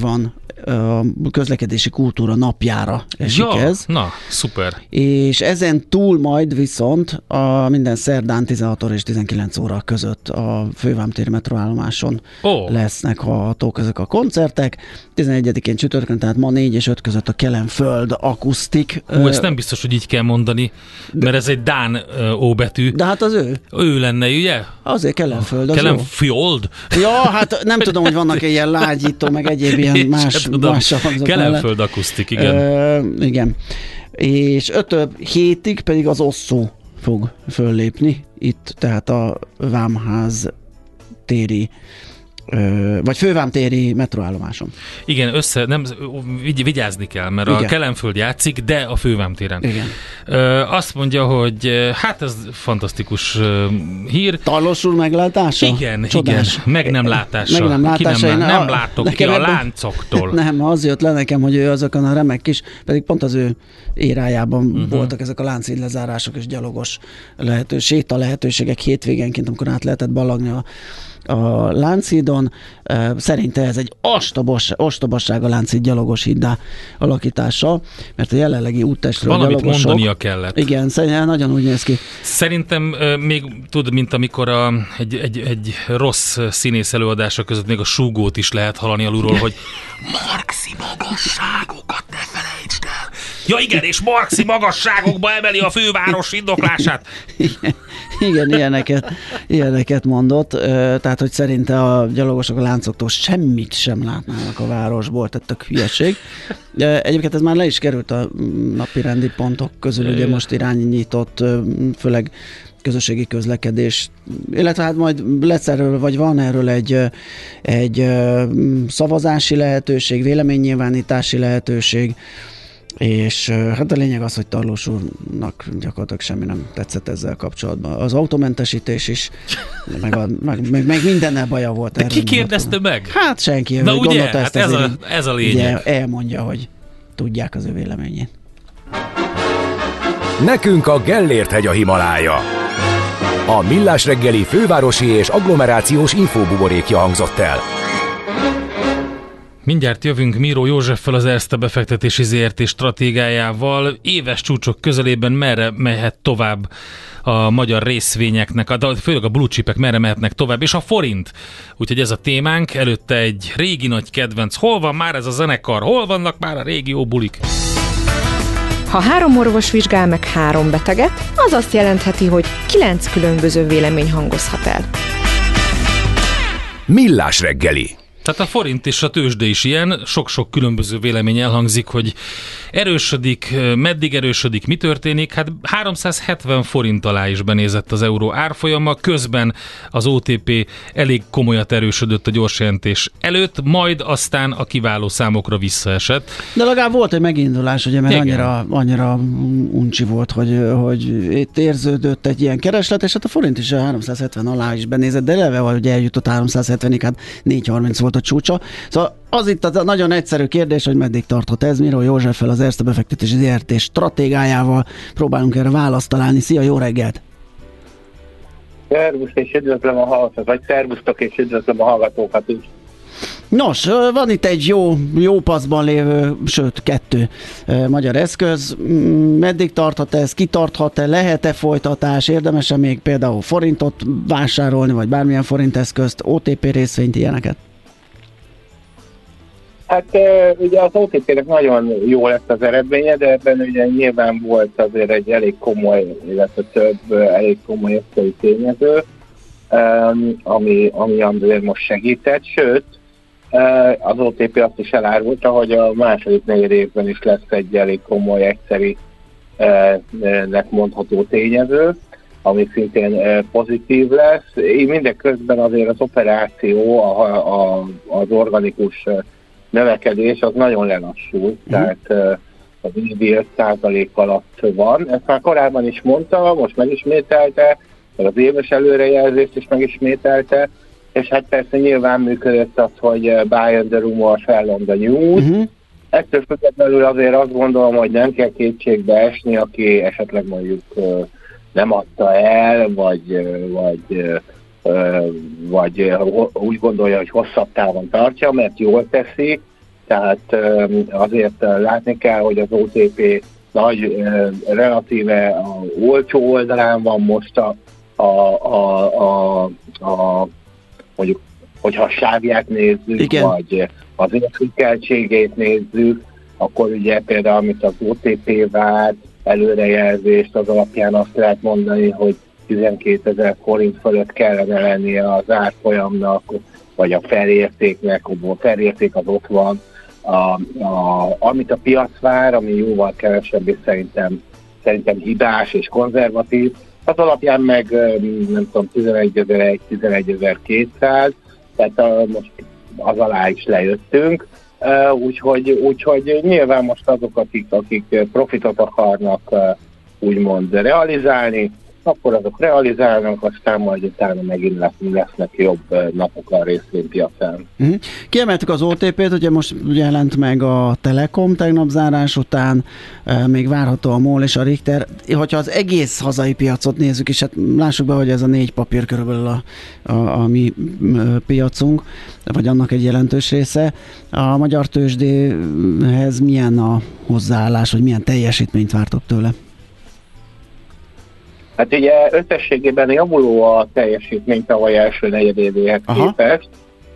van a közlekedési kultúra napjára esik ja, ez. Na, szuper. És ezen túl majd viszont a minden szerdán tizenhat óra és tizenkilenc óra között a Fővám téri metróállomáson oh. lesznek hatók ezek a koncertek. tizenegyedikén csütörtökön, tehát ma négy és öt között a Kelenföld akusztik. Hú, ezt nem biztos, hogy így kell mondani, mert ez egy dán ó betű. De hát az ő. Ő lenne, ugye? Azért Kelenföld. Az Kelenföld? Ja, hát nem tudom, hogy vannak ilyen lágyító, meg egyéb ilyen más, más hangzók. Kelenföld akusztik, igen. Ö, igen. És ötötől hétig pedig az osszó fog föllépni. Itt tehát a Vámház téri vagy fővámtéri metróállomáson. Igen, össze, nem, vigy, vigyázni kell, mert igen. A Kelenföld játszik, de a fővámtéren. Igen. Ö, azt mondja, hogy hát ez fantasztikus ö, hír. Talos úr meglátása? Igen, csodás. Igen. Meg nem látása. Meg nem látása. Ki nem, nem a, látok ki a ebben, láncoktól. Nem, az jött le nekem, hogy ő azokon a remek kis, pedig pont az ő érájában uh-huh. voltak ezek a láncid lezárások és gyalogos lehető, séta lehetőségek hétvégenként, amikor át lehetett ballagni a a Lánchídon. Szerinte ez egy ostobos, ostobosság a Lánchíd gyalogos hiddá alakítása, mert a jelenlegi úttestről valamit gyalogosok... Valamit mondania kellett. Igen, szerintem nagyon úgy néz ki. Szerintem még tud, mint amikor a, egy, egy, egy rossz színész előadása között még a súgót is lehet hallani alulról, hogy marxi magasságokat ne felejtsd el! Ja igen, és marxi magasságokba emeli a főváros indoklását. Igen, igen ilyeneket, ilyeneket mondott. Tehát, hogy szerinte a gyalogosok a láncoktól semmit sem látnának a városból, tehát tök hülyeség. Egyébként ez már le is került a napi rendi pontok közül, ugye most irányított, főleg közösségi közlekedés, illetve hát majd lesz erről, vagy van erről egy, egy szavazási lehetőség, véleménynyilvánítási lehetőség, és hát a lényeg az, hogy Tarlós úrnak gyakorlatilag semmi nem tetszett ezzel kapcsolatban. Az autómentesítés is, meg, a, meg, meg, meg mindennel baja volt. De ki kérdezte meg? Hát senki. Na ugye, hát ez, a, ez a lényeg. Elmondja, hogy tudják az ő véleményét. Nekünk a Gellért hegy a Himalája. A Millás reggeli fővárosi és agglomerációs infóbuborékja hangzott el. Mindjárt jövünk Miró Józseffel, az Erste Befektetési zé er té stratégiájával. Éves csúcsok közelében merre mehet tovább a magyar részvényeknek, de főleg a blue chipek merre mehetnek tovább, és a forint. Úgyhogy ez a témánk, előtte egy régi nagy kedvenc. Hol van már ez a zenekar? Hol vannak már a régi jó bulik? Ha három orvos vizsgál meg három beteget, az azt jelentheti, hogy kilenc különböző vélemény hangozhat el. Millás reggeli. Tehát a forint és a tőzsde is ilyen, sok-sok különböző vélemény elhangzik, hogy erősödik, meddig erősödik, mi történik. Hát háromszázhetven forint alá is benézett az euró árfolyama, közben az o té pé elég komolyat erősödött a gyorsjelentés előtt, majd aztán a kiváló számokra visszaesett. De legalább volt egy megindulás, ugye, mert annyira, annyira uncsi volt, hogy, hogy itt érződött egy ilyen kereslet, és hát a forint is a háromszázhetven alá is benézett, de eleve hogy eljutott háromszázhetvenig, hát négyszázharminc volt a csúcsa. Szóval az itt a nagyon egyszerű kérdés, hogy meddig tarthat ez. Miró Józseffel, az Erste Befektetési zé er té stratégiájával próbálunk erre választ találni. Szia, jó reggelt! Szervusz, és üdvözlöm a hallgatókat, vagy szervusztok, és üdvözlöm a hallgatókat is. Nos, van itt egy jó, jó paszban lévő, sőt, kettő magyar eszköz. Meddig tarthat ez, kitarthat-e, lehet-e folytatás, érdemes-e még például forintot vásárolni, vagy bármilyen forinteszközt, o té pé részvényt, ilyeneket? Hát ugye az o té pének nagyon jó lett az eredménye, de ebben ugye nyilván volt azért egy elég komoly, illetve több elég komoly összei tényező, ami, ami azért most segített, sőt az o té pé azt is elárulta, hogy a második negyed évben is lesz egy elég komoly egyszerinek mondható tényező, ami szintén pozitív lesz. Így mindeközben azért az operáció, a, a, az organikus növekedés az nagyon lelassult, mm. tehát az évi öt százalék alatt van. Ezt már korábban is mondta, most megismételte, az éves előrejelzést is megismételte, és hát persze nyilván működött az, hogy buy the rumor, sell on the news. Mm-hmm. Ettől függetlenül azért azt gondolom, hogy nem kell kétségbe esni, aki esetleg mondjuk nem adta el, vagy, vagy vagy úgy gondolja, hogy hosszabb távon tartja, mert jól teszi, tehát azért látni kell, hogy az o té pé nagy, relatíve olcsó oldalán van most a, a, a, a, a mondjuk, hogyha a sávját nézzük, igen, vagy az értékeltségét nézzük, akkor ugye például, amit az o té pé vált előrejelzést, az alapján azt lehet mondani, hogy tizenkétezer forint fölött kellene lennie az árfolyamnak, vagy a felértéknek, a felérték az ott van. A, a, amit a piac vár, ami jóval kevesebb, és szerintem, szerintem hibás és konzervatív, az alapján meg nem tudom, tizenegyezer-kétszáz, tehát a, most az alá is lejöttünk. Úgyhogy, úgyhogy nyilván most azok, akik, akik profitot akarnak úgymond realizálni, akkor azok realizálnak, aztán majd utána megint lesznek jobb napok a részvénypiacán. Uh-huh. Kiemeltük az o té pét, ugye most jelent meg a Telekom tegnap zárás után, e, még várható a MOL és a Richter. Hogyha az egész hazai piacot nézzük, és hát lássuk be, hogy ez a négy papír körülbelül a, a, a mi piacunk, vagy annak egy jelentős része. A magyar tőzsdéhez milyen a hozzáállás, vagy milyen teljesítményt vártok tőle? Hát ugye összességében javuló a teljesítmény tavaly első negyedévéhez képest,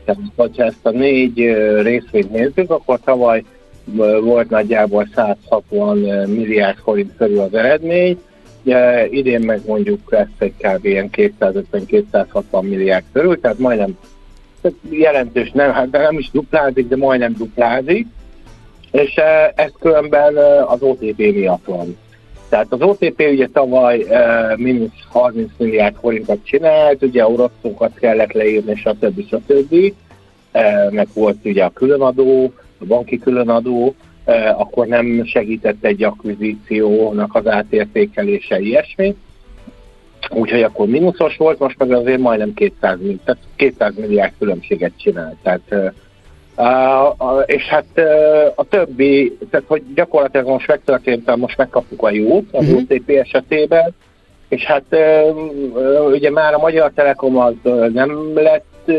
tehát hogyha ezt a négy részvényt nézzük, akkor tavaly volt nagyjából száz hatvan milliárd forint körül az eredmény, idén meg mondjuk lesz egy kb. Ilyen kétszázötven-kétszázhatvan milliárd körül, tehát majdnem tehát jelentős, nem, hát nem is duplázik, de majdnem duplázik, és ez különben az o té pé miatt van. Tehát az o té pé ugye tavaly e, mínusz harminc milliárd forintot csinált, ugye oroszunkat kellett leírni, stb. stb. E, meg volt ugye a különadó, a banki különadó, e, akkor nem segített egy akvizíciónak az átértékelése, ilyesmi. Úgyhogy akkor mínuszos volt, most meg azért majdnem kétszáz milliárd különbséget csinált. Tehát e, Uh, uh, és hát uh, a többi, tehát hogy gyakorlatilag most megtörtént, most megkaptuk a jót az uh-huh. o té pé esetében, és hát uh, ugye már a Magyar Telekom az uh, nem lett uh,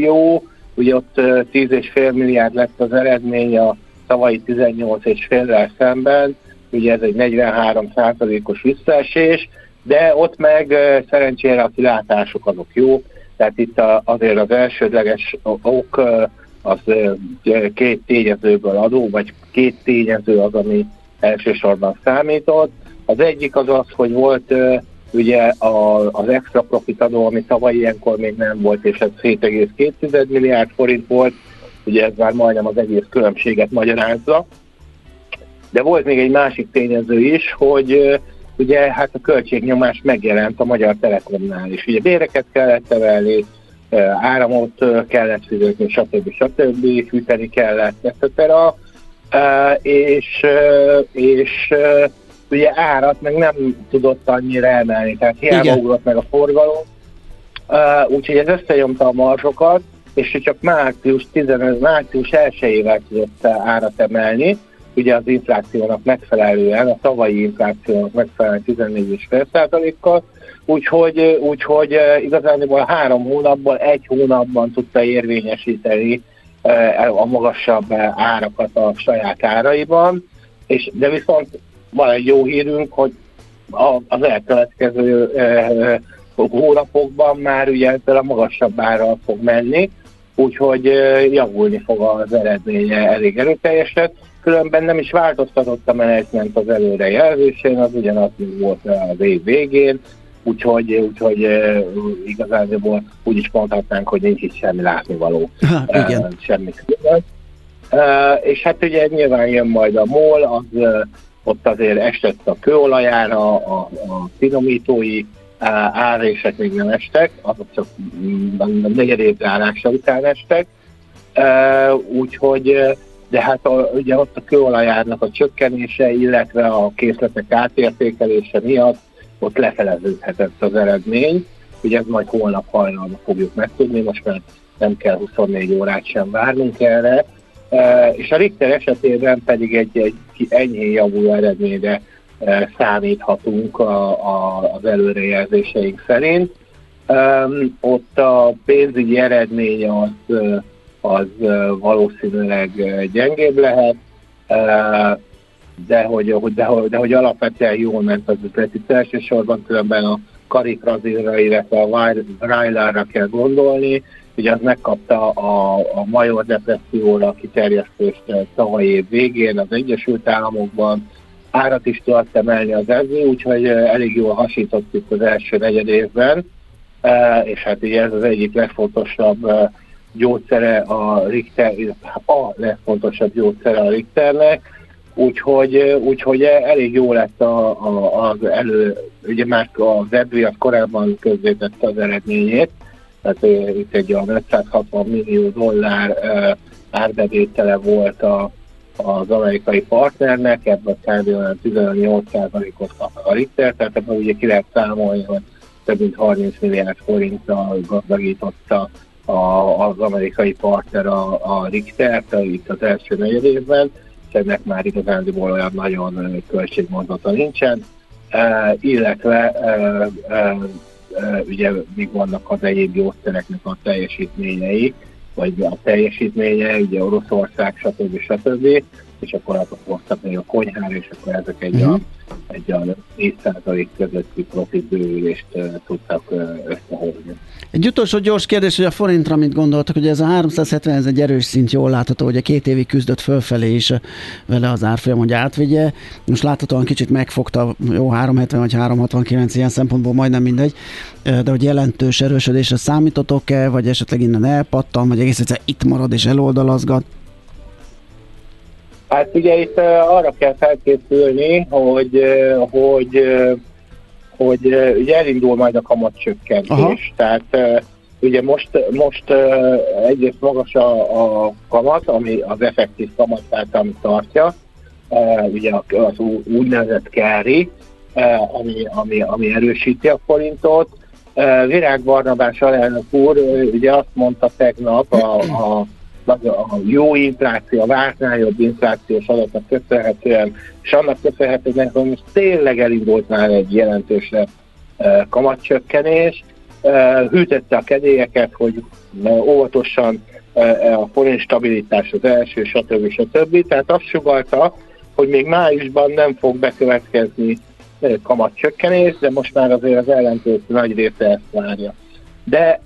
jó, ugye ott tíz egész öt milliárd lett az eredmény a tavalyi tizennyolc egész öt-rel szemben, ugye ez egy negyvenhárom százalékos visszaesés, de ott meg szerencsére a kilátások azok jók, tehát itt azért az elsődleges ok az két tényezőből adó, vagy két tényező az, ami elsősorban számított. Az egyik az az, hogy volt ugye az extra profit adó, ami tavaly ilyenkor még nem volt, és ez hét egész két milliárd forint volt, ugye ez már majdnem az egész különbséget magyarázza. De volt még egy másik tényező is, hogy ugye hát a költségnyomás megjelent a Magyar Telekomnál is. Ugye béreket kellett emelni, áramot kellett fizetni, stb. stb. Hűteni kellett, et cetera. És, és ugye árat meg nem tudott annyira emelni, tehát hiába ugrott meg a forgalom. Úgyhogy ez összenyomta a marzsokat, és csak március tizenötödikével tudott árat emelni, ugye az inflációnak megfelelően, a tavalyi inflációnak megfelelően tizennégy egész öt százalékkal, úgyhogy, úgyhogy igazából három hónapban, egy hónapban tudta érvényesíteni a magasabb árakat a saját áraiban, és de viszont van egy jó hírünk, hogy az elkövetkező hónapokban már ugye ezzel a magasabb árral fog menni, úgyhogy javulni fog az eredménye elég erőteljesen. Különben nem is változtatott a menedzsment az előrejelzésén, az ugyanaz volt az év végén, úgyhogy, úgyhogy igazából úgy is mondhatnánk, hogy nincs itt semmi látnivaló. Ha, igen. Semmi külön. És hát ugye nyilván jön majd a MOL, az, ott azért esett a kőolajára, a, a finomítói árések még nem estek, azok csak a negyedév zárása után estek, úgyhogy de hát a, ugye ott a kőolajárnak a csökkenése, illetve a készletek átértékelése miatt ott lefeleződhetett az eredmény. Ugye ez majd holnap hajnalban fogjuk megtudni, most már nem kell huszonnégy órát sem várnunk erre. E, és a Richter esetében pedig egy, egy enyhén javuló eredményre e, számíthatunk a, a, az előrejelzéseink szerint. E, ott a pénzügyi eredmény az... az valószínűleg gyengébb lehet, de hogy, de, hogy, de hogy alapvetően jól ment az üzleti, elsősorban különben a Karikrazilra, illetve a Rylerra kell gondolni, ugye az megkapta a, a major depresszióra a kiterjesztést tavaly év végén az Egyesült Államokban, árat is tudott emelni az ezzel, úgyhogy elég jól hasítottuk az első negyed évben, és hát ugye ez az egyik legfontosabb gyógyszere a Richter, a legfontosabb gyógyszere a Richternek, úgyhogy, úgyhogy elég jó lett a, a, az elő, ugye már az Edvi az korábban közzétette az eredményét, tehát itt egy olyan ötszázhatvan millió dollár árbevétele volt a, az amerikai partnernek, ebből kb. Olyan tizennyolc százalékot kap a Richter, tehát ebből ugye ki lehet számolni, hogy több mint harminc milliárd forinttal gazdagította A, az amerikai partner a, a Richtert itt az első negyed évben, és ennek már igazándiból olyan nagyon költségmondata nincsen, e, illetve e, e, e, ugye még vannak az egyéb gyógyszereknek a teljesítményei, vagy a teljesítménye, ugye Oroszország, stb. stb. És akkor azok hoztak még a konyhára, és akkor ezek egy mm. a, egy a négy százalék közötti profit bővülést tudtak összehozni. Egy utolsó gyors kérdés, hogy a forintra mit gondoltak, hogy ez a háromszázhetven, ez egy erős szint, jól látható, hogy a két évig küzdött fölfelé is vele az árfolyam, hogy átvigye. Most láthatóan kicsit megfogta, jó háromszázhetven vagy háromszázhatvankilenc, ilyen szempontból majdnem mindegy, de hogy jelentős erősödésre számítotok-e, vagy esetleg innen elpattan, vagy egész egyszer itt marad és eloldalazgat? Hát ugye itt arra kell felkészülni, hogy, hogy, hogy ugye elindul majd a kamatcsökkentés. Aha. Tehát ugye most, most egyrészt magas a, a kamat, ami az effektív kamat, ami tartja, ugye az úgynevezett carry, ami, ami, ami erősíti a forintot. Virág Barnabás alelnök úr ugye azt mondta tegnap a, a a jó infláció, a vártnál jobb inflációs adatnak köszönhetően, és annak köszönhetően, hogy most tényleg elindult már egy jelentősebb kamatcsökkenés, hűtette a kedélyeket, hogy óvatosan a forint stabilitás az első, stb. stb. Tehát azt sugalta, hogy még májusban nem fog bekövetkezni kamatcsökkenés, de most már azért az ellenzék nagy része ezt várja. De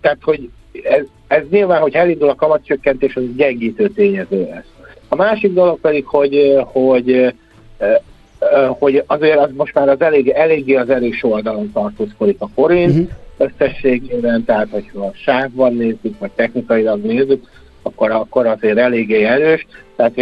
tehát, hogy ez, ez nyilván, hogy elindul a kamatcsökkentés, az gyengítő tényező lesz. A másik dolog pedig, hogy, hogy, hogy azért az most már az elég, eléggé az erős oldalon tartózkodik a forint, uh-huh. összességében, tehát hogyha a sávban nézzük, vagy technikailag nézzük, akkor, akkor azért eléggé erős, tehát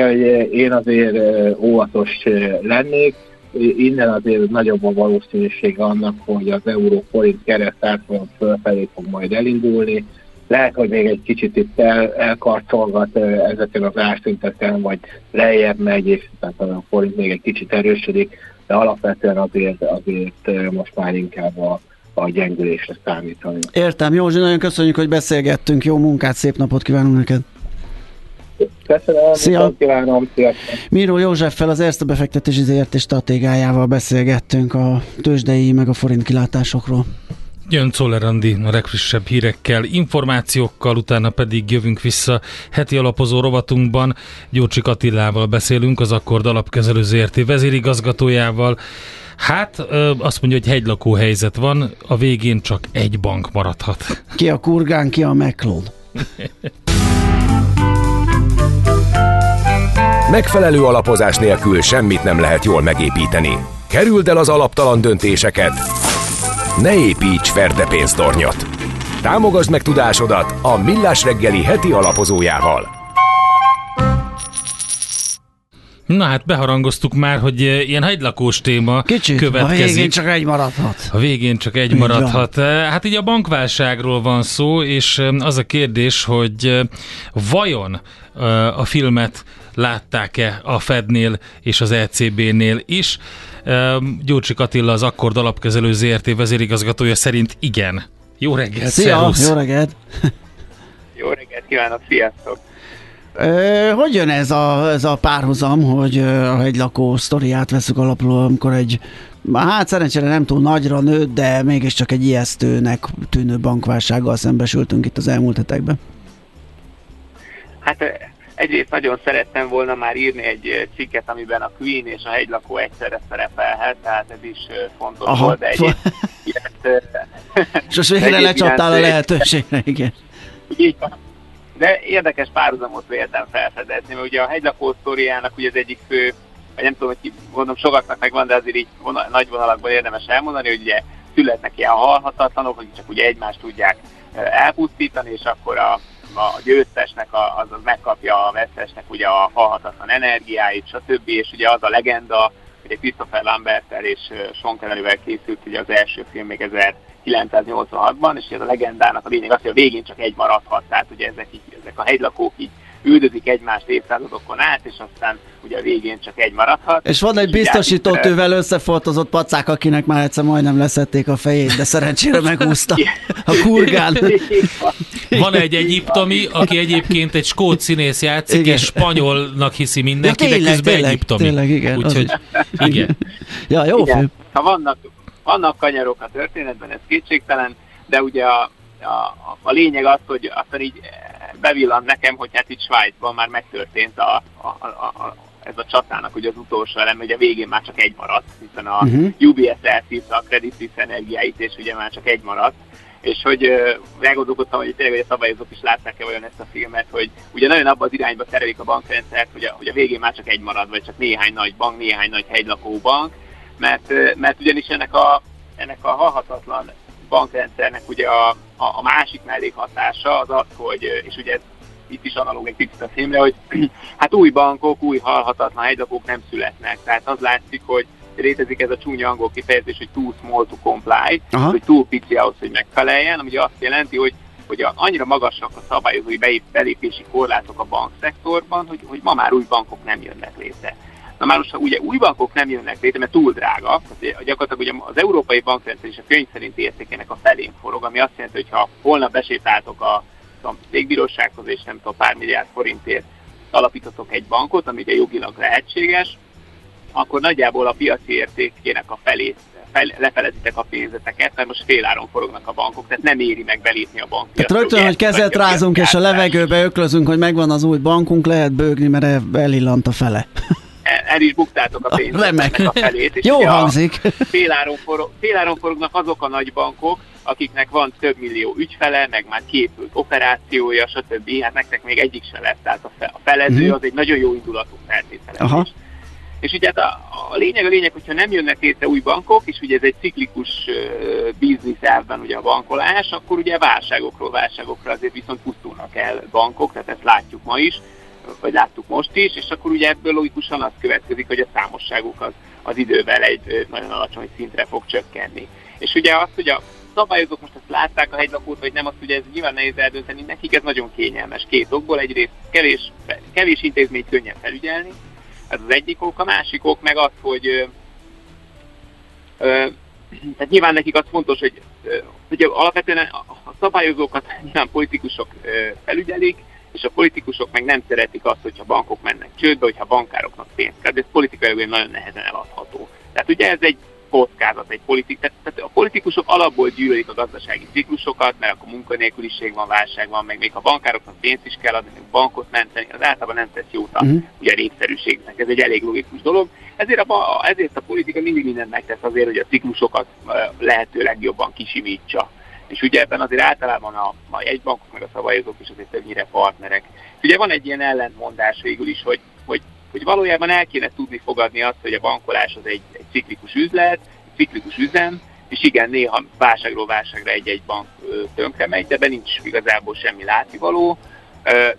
én azért óvatos lennék, innen azért nagyobb a valószínűsége annak, hogy az euró forint kereszt átfolyam fölfelé fog majd elindulni, lehet, hogy még egy kicsit itt el, elkarcolgat ezeken az árszinteken, vagy lejjebb megy, és tehát a forint még egy kicsit erősödik, de alapvetően azért, azért most már inkább a, a gyengülésre számítani. Értem, Józsi, nagyon köszönjük, hogy beszélgettünk, jó munkát, szép napot kívánunk neked! Köszönöm, szia. Kívánom, sziasztok! Miró Józseffel, az Erste Befektetési zé er té stratégiájával beszélgettünk a tőzsdei meg a forint kilátásokról. Jön Czoller Andi a legfrissebb hírekkel, információkkal, utána pedig jövünk vissza heti alapozó rovatunkban. Gyurcsik Attilával beszélünk, az Accorde Alapkezelő zé er té vezérigazgatójával. Hát, azt mondja, hogy hegylakó helyzet van, a végén csak egy bank maradhat. Ki a kurgán, ki a meklón. Megfelelő alapozás nélkül semmit nem lehet jól megépíteni. Kerüld el az alaptalan döntéseket! Ne építs ferdepénztornyot! Támogasd meg tudásodat a Millás reggeli heti alapozójával! Na hát beharangoztuk már, hogy ilyen hegylakós téma kicsit következik. A végén csak egy maradhat. A végén csak egy maradhat. Hát így a bankválságról van szó, és az a kérdés, hogy vajon a filmet látták-e a Fednél és az é cé bé-nél is? Gyurcsik Attila, az Accorde Alapkezelő zé er té vezérigazgatója szerint igen. Jó reggelt! Szia! Szervusz. Jó reggelt! Jó reggelt kívánok! Sziasztok! Hogy jön ez a, ez a párhuzam, hogy egy lakó sztoriát veszük alapul, amikor egy, hát szerencsére nem túl nagyra nőtt, de mégiscsak egy ijesztőnek tűnő bankválsággal szembesültünk itt az elmúlt hetekben? Hát egyrészt nagyon szerettem volna már írni egy cikket, amiben a Queen és a hegylakó egyszerre szerepelhet, tehát ez is fontos Aha. volt, de egyébként... Sos végre lecsaptál a lehetőségre, igen. Így van. De érdekes párhuzamot véltem felfedezni, mert ugye a hegylakó sztoriának ugye az egyik fő, vagy nem tudom, hogy ki, gondolom sokaknak megvan, de azért így vonal, nagy vonalakban érdemes elmondani, hogy ugye születnek ilyen halhatatlanok, hogy csak ugye egymást tudják elpusztítani, és akkor a, a győztesnek, az megkapja a vesztesnek ugye a halhatatlan energiáit, stb. És ugye az a legenda, hogy Christopher Lamberttel és Sean Conneryvel készült ugye az első film még ezerkilencszáznyolcvanhatban, és ez a legendának a lényeg az, hogy a végén csak egy maradhat, tehát ugye ezek, így, ezek a hegylakók így üldözik egymást évszázadokon át, és aztán ugye a végén csak egy maradhat. És van egy biztosítótővel összefoltozott pacák, akinek már egyszer majdnem leszették a fejét, de szerencsére megúszta a kurgán. Van egy egyiptomi, aki egyébként egy skót színész játszik, igen. és spanyolnak hiszi mindenki, ja, tényleg, de közben tényleg, egyiptomi. Tényleg, igen. Úgyhogy, igen. Ja, jó igen. Film. Ha vannak Vannak kanyarok a történetben, ez kétségtelen, de ugye a, a, a lényeg az, hogy aztán így bevillant nekem, hogy hát itt Svájcban már megtörtént a, a, a, a, ez a csatának ugye az utolsó elem, hogy a végén már csak egy maradt, hiszen a uh-huh. u bé es elszívta a Credit Suisse energiáit, és ugye már csak egy maradt. És hogy elgondolkodtam, hogy tényleg hogy a szabályozók is látták-e olyan ezt a filmet, hogy ugye nagyon abban az irányba terelik a bankrendszert, hogy a, hogy a végén már csak egy marad, vagy csak néhány nagy bank, néhány nagy hegylakó bank, Mert, mert ugyanis ennek a, ennek a halhatatlan bankrendszernek ugye a, a, a másik mellékhatása az az, hogy, és ugye ez, itt is analóg egy picit a filmre, hogy hát új bankok, új halhatatlan hegylakók nem születnek. Tehát az látszik, hogy létezik ez a csúnya angol kifejezés, hogy too small to comply, Aha. hogy túl pici ahhoz, hogy megfeleljen, ami ugye azt jelenti, hogy, hogy annyira magasak a szabályozói belépési korlátok a bankszektorban, hogy, hogy ma már új bankok nem jönnek létre. Na már most, ha ugye új bankok nem jönnek létre, mert túl drága, gyakorlatilag ugye az európai bankrendszer és a könyv szerinti értékének a felén forog, ami azt jelenti, hogy ha holnap besétáltok a végbírósághoz, és nem tudom, pár milliárd forintért alapítatok egy bankot, ami ugye jogilag lehetséges, akkor nagyjából a piaci értékének a felét lefelezitek a pénzeteket, mert most féláron forognak a bankok, tehát nem éri meg belépni a bankpiacra. Tehát rögtön, hogy kezet rázunk és a levegőbe öklözünk, hogy megvan az új bankunk, lehet bőgni, mert elillant a fele. El is buktátok a pénznek a felét. És jó hangzik. Féláron forog, féláron forognak azok a nagy bankok, akiknek van több millió ügyfele, meg már képült operációja, stb. Hát nektek még egyik sem lesz, tehát a felező mm-hmm. az egy nagyon jó indulatú feltételezés. És ugye hát a, a lényeg, a lényeg, hogyha nem jönnek létre új bankok, és ugye ez egy ciklikus uh, bizniszárban ugye a bankolás, akkor ugye válságokról válságokra azért viszont pusztulnak el bankok, tehát ezt látjuk ma is, vagy láttuk most is, és akkor ugye ebből logikusan az következik, hogy a számosságuk az, az idővel egy nagyon alacsony szintre fog csökkenni. És ugye azt, hogy a szabályozók most ezt látták a hegylakót, vagy nem, azt ugye ez nyilván nehéz eldönteni, nekik ez nagyon kényelmes két okból, egyrészt kevés, kevés intézményt könnyen felügyelni, ez az egyik ok, a másik ok meg az, hogy ö, ö, tehát nyilván nekik az fontos, hogy ö, ugye alapvetően a szabályozókat nyilván politikusok ö, felügyelik, és a politikusok meg nem szeretik azt, hogyha bankok mennek csődbe, hogyha bankároknak pénzt kell, de ez politikailag nagyon nehezen eladható. Tehát ugye ez egy kockázat, egy politik, tehát, tehát a politikusok alapból gyűlölik a gazdasági ciklusokat, mert akkor munkanélküliség van, válság van, meg még ha bankároknak pénzt is kell adni, bankot menteni, az általában nem tesz jót a uh-huh. ugye, népszerűségnek, ez egy elég logikus dolog. Ezért a, ezért a politika mindig mindent megtesz azért, hogy a ciklusokat lehetőleg jobban kisimítsa. És ugye ebben azért általában a, a jegybankok meg a szabályozók is azért többnyire partnerek. És ugye van egy ilyen ellentmondás végül is, hogy, hogy, hogy valójában el kéne tudni fogadni azt, hogy a bankolás az egy, egy ciklikus üzlet, egy ciklikus üzem, és igen, néha válságról válságra egy-egy bank tönkre megy, de ebben nincs igazából semmi látnivaló,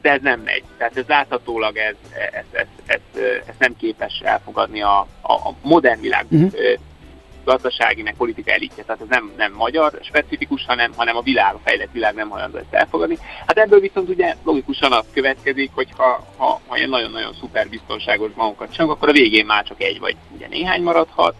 de ez nem megy. Tehát ez láthatólag ez, ez, ez, ez, ez, ez nem képes elfogadni a, a, a modern világ uh-huh. gazdasági, meg politika elitje, tehát ez nem, nem magyar specifikus, hanem, hanem a világ, a fejlett világ nem hajlandó ezt elfogadni. Hát ebből viszont ugye logikusan az következik, hogy ha, ha, ha ilyen nagyon-nagyon szuper biztonságos bankokat csinálunk, akkor a végén már csak egy vagy ugye néhány maradhat,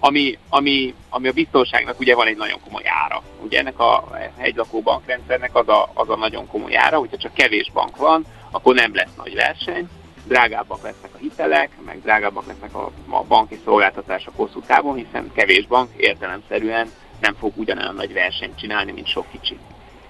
ami, ami, ami a biztonságnak ugye van egy nagyon komoly ára. Ugye ennek a hegylakó bankrendszernek az a, az a nagyon komoly ára, hogyha csak kevés bank van, akkor nem lesz nagy verseny, drágábbak lesznek a hitelek, meg drágábbak lesznek a, a banki szolgáltatások hosszú távon, hiszen kevés bank értelemszerűen nem fog ugyanolyan nagy versenyt csinálni, mint sok kicsi.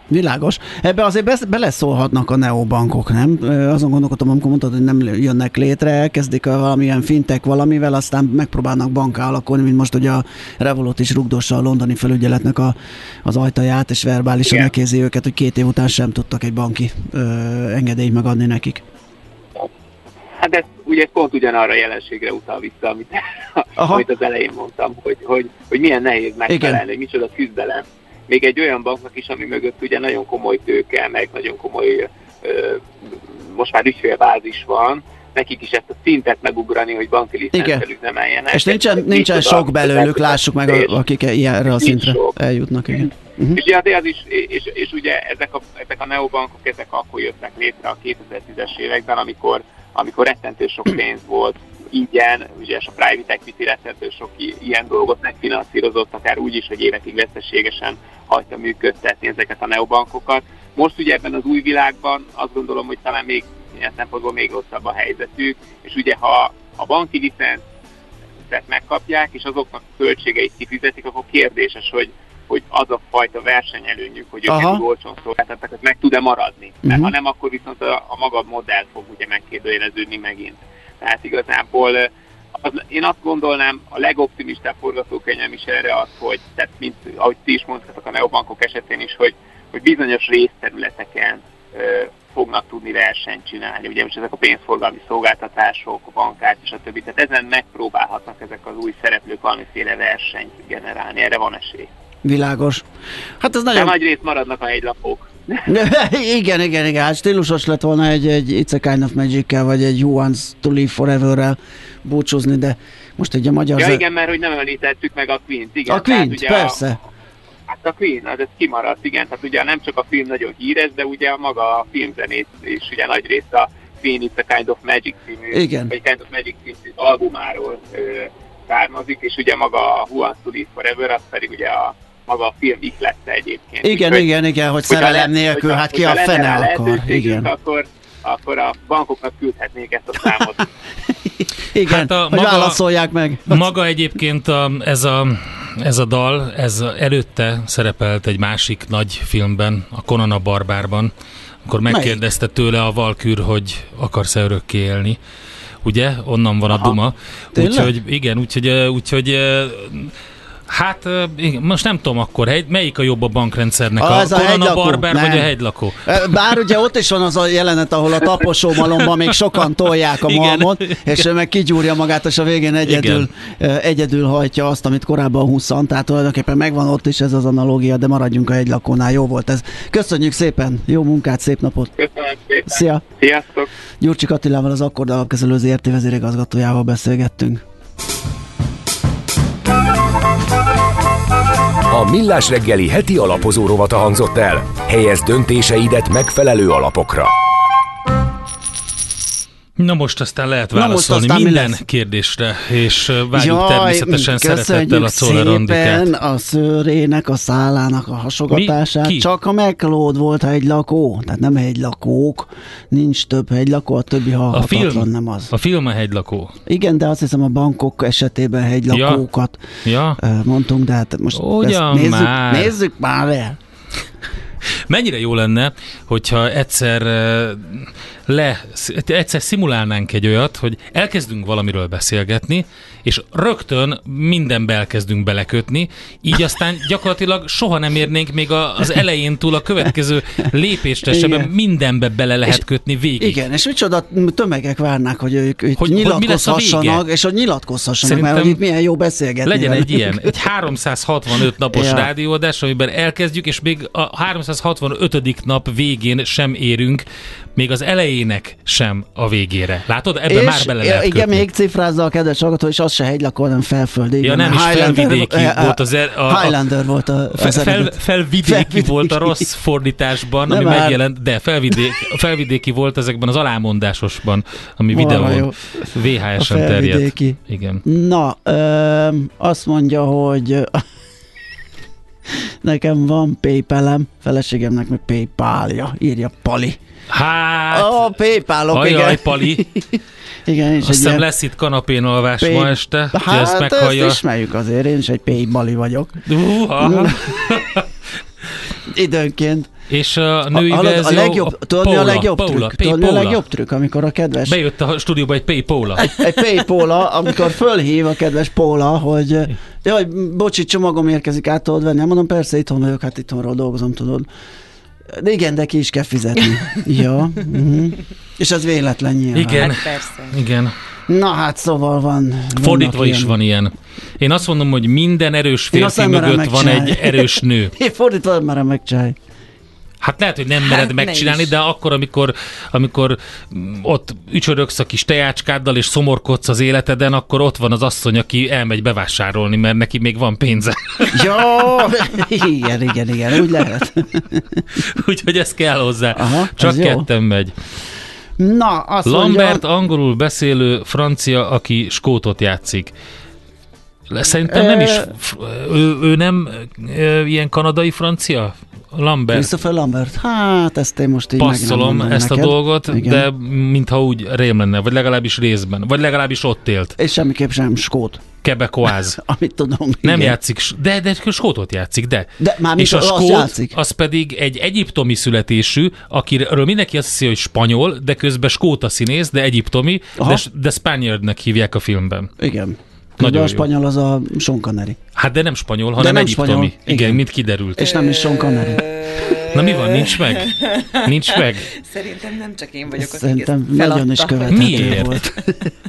Világos. Ebbe azért beleszólhatnak a neobankok, nem? Azon gondolkodom, amikor mondtad, hogy nem jönnek létre, elkezdik valamilyen fintek valamivel, aztán megpróbálnak banká alakulni, mint most ugye a Revolut is rugdossa a londoni felügyeletnek a, az ajtaját, és verbálisan elkézi őket, hogy két év után sem tudtak egy banki ö, engedélyt megadni nekik. Hát ez ugye ez pont ugyanarra a jelenségre utal vissza, amit, amit az elején mondtam, hogy, hogy, hogy milyen nehéz megfelelni, hogy micsoda küzdelem. Még egy olyan banknak is, ami mögött ugye nagyon komoly tőke, meg nagyon komoly, ö, most már ügyfélbázis van, nekik is ezt a szintet megugrani, hogy banki licenccel üzemeljenek. És nincsen, nincsen sok belőlük, lássuk meg, a, akik ilyenre a szintre eljutnak. Igen. Uh-huh. És, ugye, az is, és, és ugye ezek a, ezek a neobankok, ezek akkor jöttek létre a kétezer-tízes években, amikor amikor rettentő sok pénz volt ingyen, ugye és a private equity rettentő sok ilyen dolgot megfinanszírozott, akár úgy is, hogy évekig veszteségesen hagyta működtetni ezeket a neobankokat. Most ugye ebben az új világban azt gondolom, hogy talán még ilyen szempontból még rosszabb a helyzetük, és ugye ha a banki licencet megkapják, és azoknak a költségeit kifizetik, akkor kérdéses, hogy hogy az a fajta versenyelőnyük, hogy ők egy olcsón szolgáltatnak, ez meg tud-e maradni. Mert uh-huh. ha nem, akkor viszont a, a maga modell fog ugye megkérdőjeleződni megint. Tehát igazából az, én azt gondolnám, a legoptimistább forgatókönyvem is erre az, hogy tehát mint, ahogy ti is mondhatok a neobankok esetén is, hogy, hogy bizonyos részterületeken ö, fognak tudni versenyt csinálni. Ugye most ezek a pénzforgalmi szolgáltatások, a bankkártya és a többi, tehát ezen megpróbálhatnak ezek az új szereplők valamiféle versenyt generálni. Erre van esély. Világos. Hát ez nagyon... De nagy rész maradnak a hegylapok. igen, igen, igen. Hát stílusos lett volna egy, egy It's a Kind of Magic-kel, vagy egy You Want to Live Forever-rel búcsúzni, de most egy a magyar... Ja, igen, mert hogy nem említettük meg a Queen-t. Igen, a Queen-t, persze. A, hát a Queen, az ez kimaradt, igen. Hát ugye nem csak a film nagyon híres, de ugye a maga a filmzenét és ugye nagy rész a Queen It's a Kind of Magic című, igen. Vagy Kind of Magic című albumáról ö, származik, és ugye maga a You Want to Live Forever, az pedig ugye a maga a film ihlette egyébként. Igen, úgy, igen, hogy, igen, hogy szerelem nélkül, hát ki a fene akar. Igen. Akkor, akkor a bankoknak küldhetnék ezt a számot. igen, hát a hogy maga, válaszolják meg. Maga egyébként a, ez a ez a dal, ez előtte szerepelt egy másik nagy filmben, a Conan a Barbárban, akkor megkérdezte tőle a valkűr, hogy akarsz-e örökké élni. Ugye? Onnan van Aha. a duma. Úgyhogy, igen, úgyhogy, úgyhogy hát most nem tudom akkor, melyik a jobb a bankrendszernek? A, a, a Conan a Barbár nem. vagy a hegylakó? Bár ugye ott is van az a jelenet, ahol a taposó malomban még sokan tolják a malmot, igen. és igen. ő meg kigyúrja magát, és a végén egyedül, egyedül hajtja azt, amit korábban húszan, tehát tulajdonképpen megvan ott is ez az analógia, de maradjunk a hegylakónál, jó volt ez. Köszönjük szépen, jó munkát, szép napot! Köszönjük szépen! Szia! Sziasztok! Gyurcsik Attilával, az Accorde Alapkezelő zé er té vezérigazgatójával beszélgettünk. A Millás reggeli heti alapozó rovata hangzott el. Helyezd döntéseidet megfelelő alapokra. Na most aztán lehet válaszolni aztán minden kérdésre, és várjuk Jaj, természetesen szeretettel a Czoller Andikát. A szőrének, a szálának a hasogatását. Csak a McLeod volt hegylakó, tehát nem hegylakók, nincs több hegylakó, a többi hallhatatlan, nem az. A film a hegylakó. Igen, de azt hiszem a bankok esetében hegylakókat ja. Ja. mondtunk, de hát most nézzük már. nézzük már el. Mennyire jó lenne, hogyha egyszer le, egyszer szimulálnánk egy olyat, hogy elkezdünk valamiről beszélgetni, és rögtön mindenbe elkezdünk belekötni, így aztán gyakorlatilag soha nem érnénk még az elején túl a következő lépésre, sem mindenbe bele lehet és, kötni végig. Igen, és micsoda tömegek várnák, hogy ők hogy, hogy nyilatkozhassanak, és hogy nyilatkozhassanak, mert hogy itt milyen jó beszélgetni. Legyen velünk. Egy ilyen, egy háromszázhatvanöt napos ja. rádióadás, amiben elkezdjük, és még a háromszázhatvanötödik nap végén sem érünk, még az elejének sem a végére. Látod? Ebben már bele lehet kötni. Igen, még cifrázza a kedves hallgató, és az se hegylakó, hanem felföldi. Ja, nem is felvidéki volt az... A, a, Highlander volt a... Fel, fel, felvidéki, felvidéki volt a rossz fordításban, nem ami már. megjelent, de felvidéki, felvidéki volt ezekben az alámondásosban, ami videón vé há esen terjed. Igen. Na, ö, azt mondja, hogy... Nekem van PayPal-em, feleségemnek meg PayPal-ja, írja Pali. Hát! Ó, PayPal-ok, ajaj, igen. Ajaj, Pali. Igen, és azt hiszem ilyen... lesz itt kanapén alvás Pay... ma este. Hát ezt, meghallja... ezt ismerjük azért, én is egy PayPal-i vagyok. Uh, Időnként. És a női a, verzió... A legjobb, a Paula, a legjobb Paula, trükk, Paula. A legjobb trükk, amikor a kedves... Bejött a stúdióba egy PayPal-a. Egy, egy PayPal-a, amikor fölhív a kedves Paula, hogy jaj, bocsi, csomagom érkezik, át tudod venni. Mondom, persze, itthon vagyok, hát itthonról dolgozom, tudod. De igen, de ki is kell fizetni. ja. Uh-huh. És ez véletlen nyilván. Igen, hát persze. Igen. Na hát szóval van. Fordítva ilyen. Is van ilyen. Én azt mondom, hogy minden erős férfi mögött van egy erős nő. Én fordítva már megcsinálj. Hát lehet, hogy nem mered hát, megcsinálni, de akkor, amikor, amikor ott ücsöröksz a kis teácskáddal, és szomorkodsz az életeden, akkor ott van az asszony, aki elmegy bevásárolni, mert neki még van pénze. Jó! Igen, igen, igen, úgy lehet. Úgyhogy ez kell hozzá. Aha, csak ketten megy. Na, azt Lambert mondja... angolul beszélő francia, aki skótot játszik. Szerintem nem is... Ő, ő nem ilyen kanadai francia? Lambert. Christopher Lambert. Hát ezt én most így passzolom ezt neked. A dolgot, igen. de mintha úgy rém lenne, vagy legalábbis részben, vagy legalábbis ott élt. És semmiképp sem skót. Quebecois. Amit tudom. Nem igen. játszik, de, de skótot játszik, de. de már és a skót, játszik. Az pedig egy egyiptomi születésű, akiről mindenki azt hiszi, hogy spanyol, de közben skót a színész, de egyiptomi, de, de Spaniardnek hívják a filmben. Igen. Nagyon a spanyol az a Sean Connery. Hát de nem spanyol, hanem nem egyiptomi. Spanyol. Igen, igen, mint kiderült. És nem is Sean Connery. Na mi van, nincs meg? Nincs meg? Szerintem nem csak én vagyok, szerintem az nagyon is követhető miért? Volt.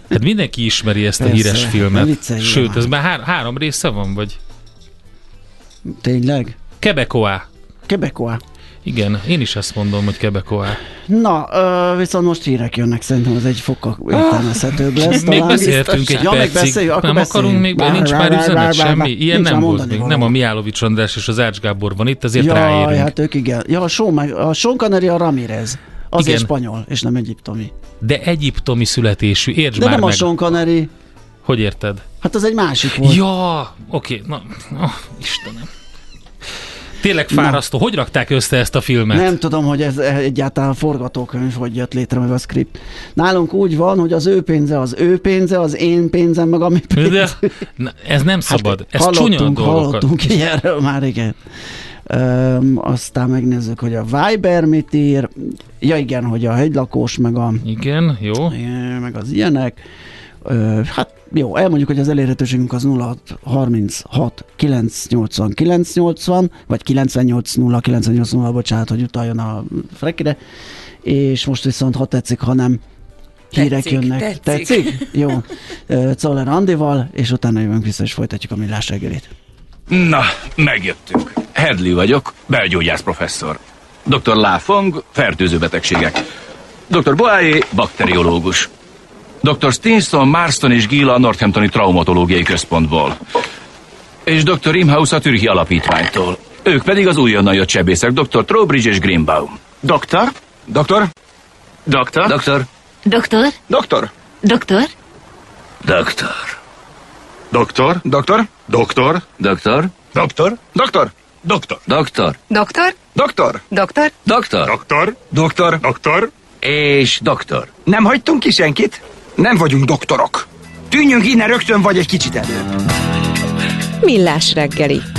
Hát mindenki ismeri ezt persze, a híres filmet. Sőt, ez már há- három része van, vagy? Tényleg? Quebecois. Quebecois. Igen, én is ezt mondom, hogy Quebecois. Na, viszont most hírek jönnek, szerintem az egy fokkal értelmezhetőbb lesz. Még beszéltünk egy percig, nem akarunk még, nincs már üzenet, semmi, ilyen nem volt még, nem a Mihálovics András és az Ács Gábor van itt, azért ráérünk. Jaj, hát ők igen, a Sean Connery, a Ramirez, azért spanyol, és nem egyiptomi. De egyiptomi születésű, értsd már meg. De nem a Sean Connery. Hogy érted? Hát az egy másik volt. Ja, oké, na, Istenem. Tényleg fárasztó. Na. Hogy rakták össze ezt a filmet? Nem tudom, hogy ez egyáltalán forgatókönyv, hogy jött létre meg a script. Nálunk úgy van, hogy az ő pénze az ő pénze, az én pénzem meg a mi pénzem. De ez nem szabad. Hát, ez csúnya dolgokat. Hallottunk ilyenről már, igen. Öm, aztán megnézzük, hogy a Viber mit ír. Ja igen, hogy a hegylakós, meg a... Igen, jó. Meg az ilyenek. Öm, hát jó, elmondjuk, hogy az elérhetőségünk az nulla hat harminchat kilencszáznyolcvan kilencszáznyolcvan, vagy kilencvennyolc nulla kilencvennyolc nulla, bocsánat, hogy utaljon a frekire. És most viszont, ha tetszik, ha nem, hírek tetszik, jönnek. Tetszik. tetszik? Jó. Czoller Andival, és utána jövünk vissza, és folytatjuk a Millás reggelit. Na, megjöttünk. Hedli vagyok, belgyógyász professzor. doktor Láfong, fertőző betegségek. doktor Boáé, bakteriológus. doktor Stinson, Marston és Gila a Northamptoni Traumatológiai Központból. És doktor Imhaus a Türki Alapítványtól. Ők pedig az újonnan jött sebészek, doktor Trowbridge és Greenbaum. Doktor? Doktor? Doktor? Doktor? Doktor? Doktor? Doktor? Doktor? Doktor? Doktor? Doktor? Doktor? Doktor? Doktor? Doktor. Doktor. Doktor. Doktor. Doktor. Doktor. Doktor. Doktor. Doktor. És doktor. Nem hagytunk ki senkit? Nem vagyunk doktorok. Tűnjünk innen rögtön, vagy egy kicsit előbb. Millás reggeli.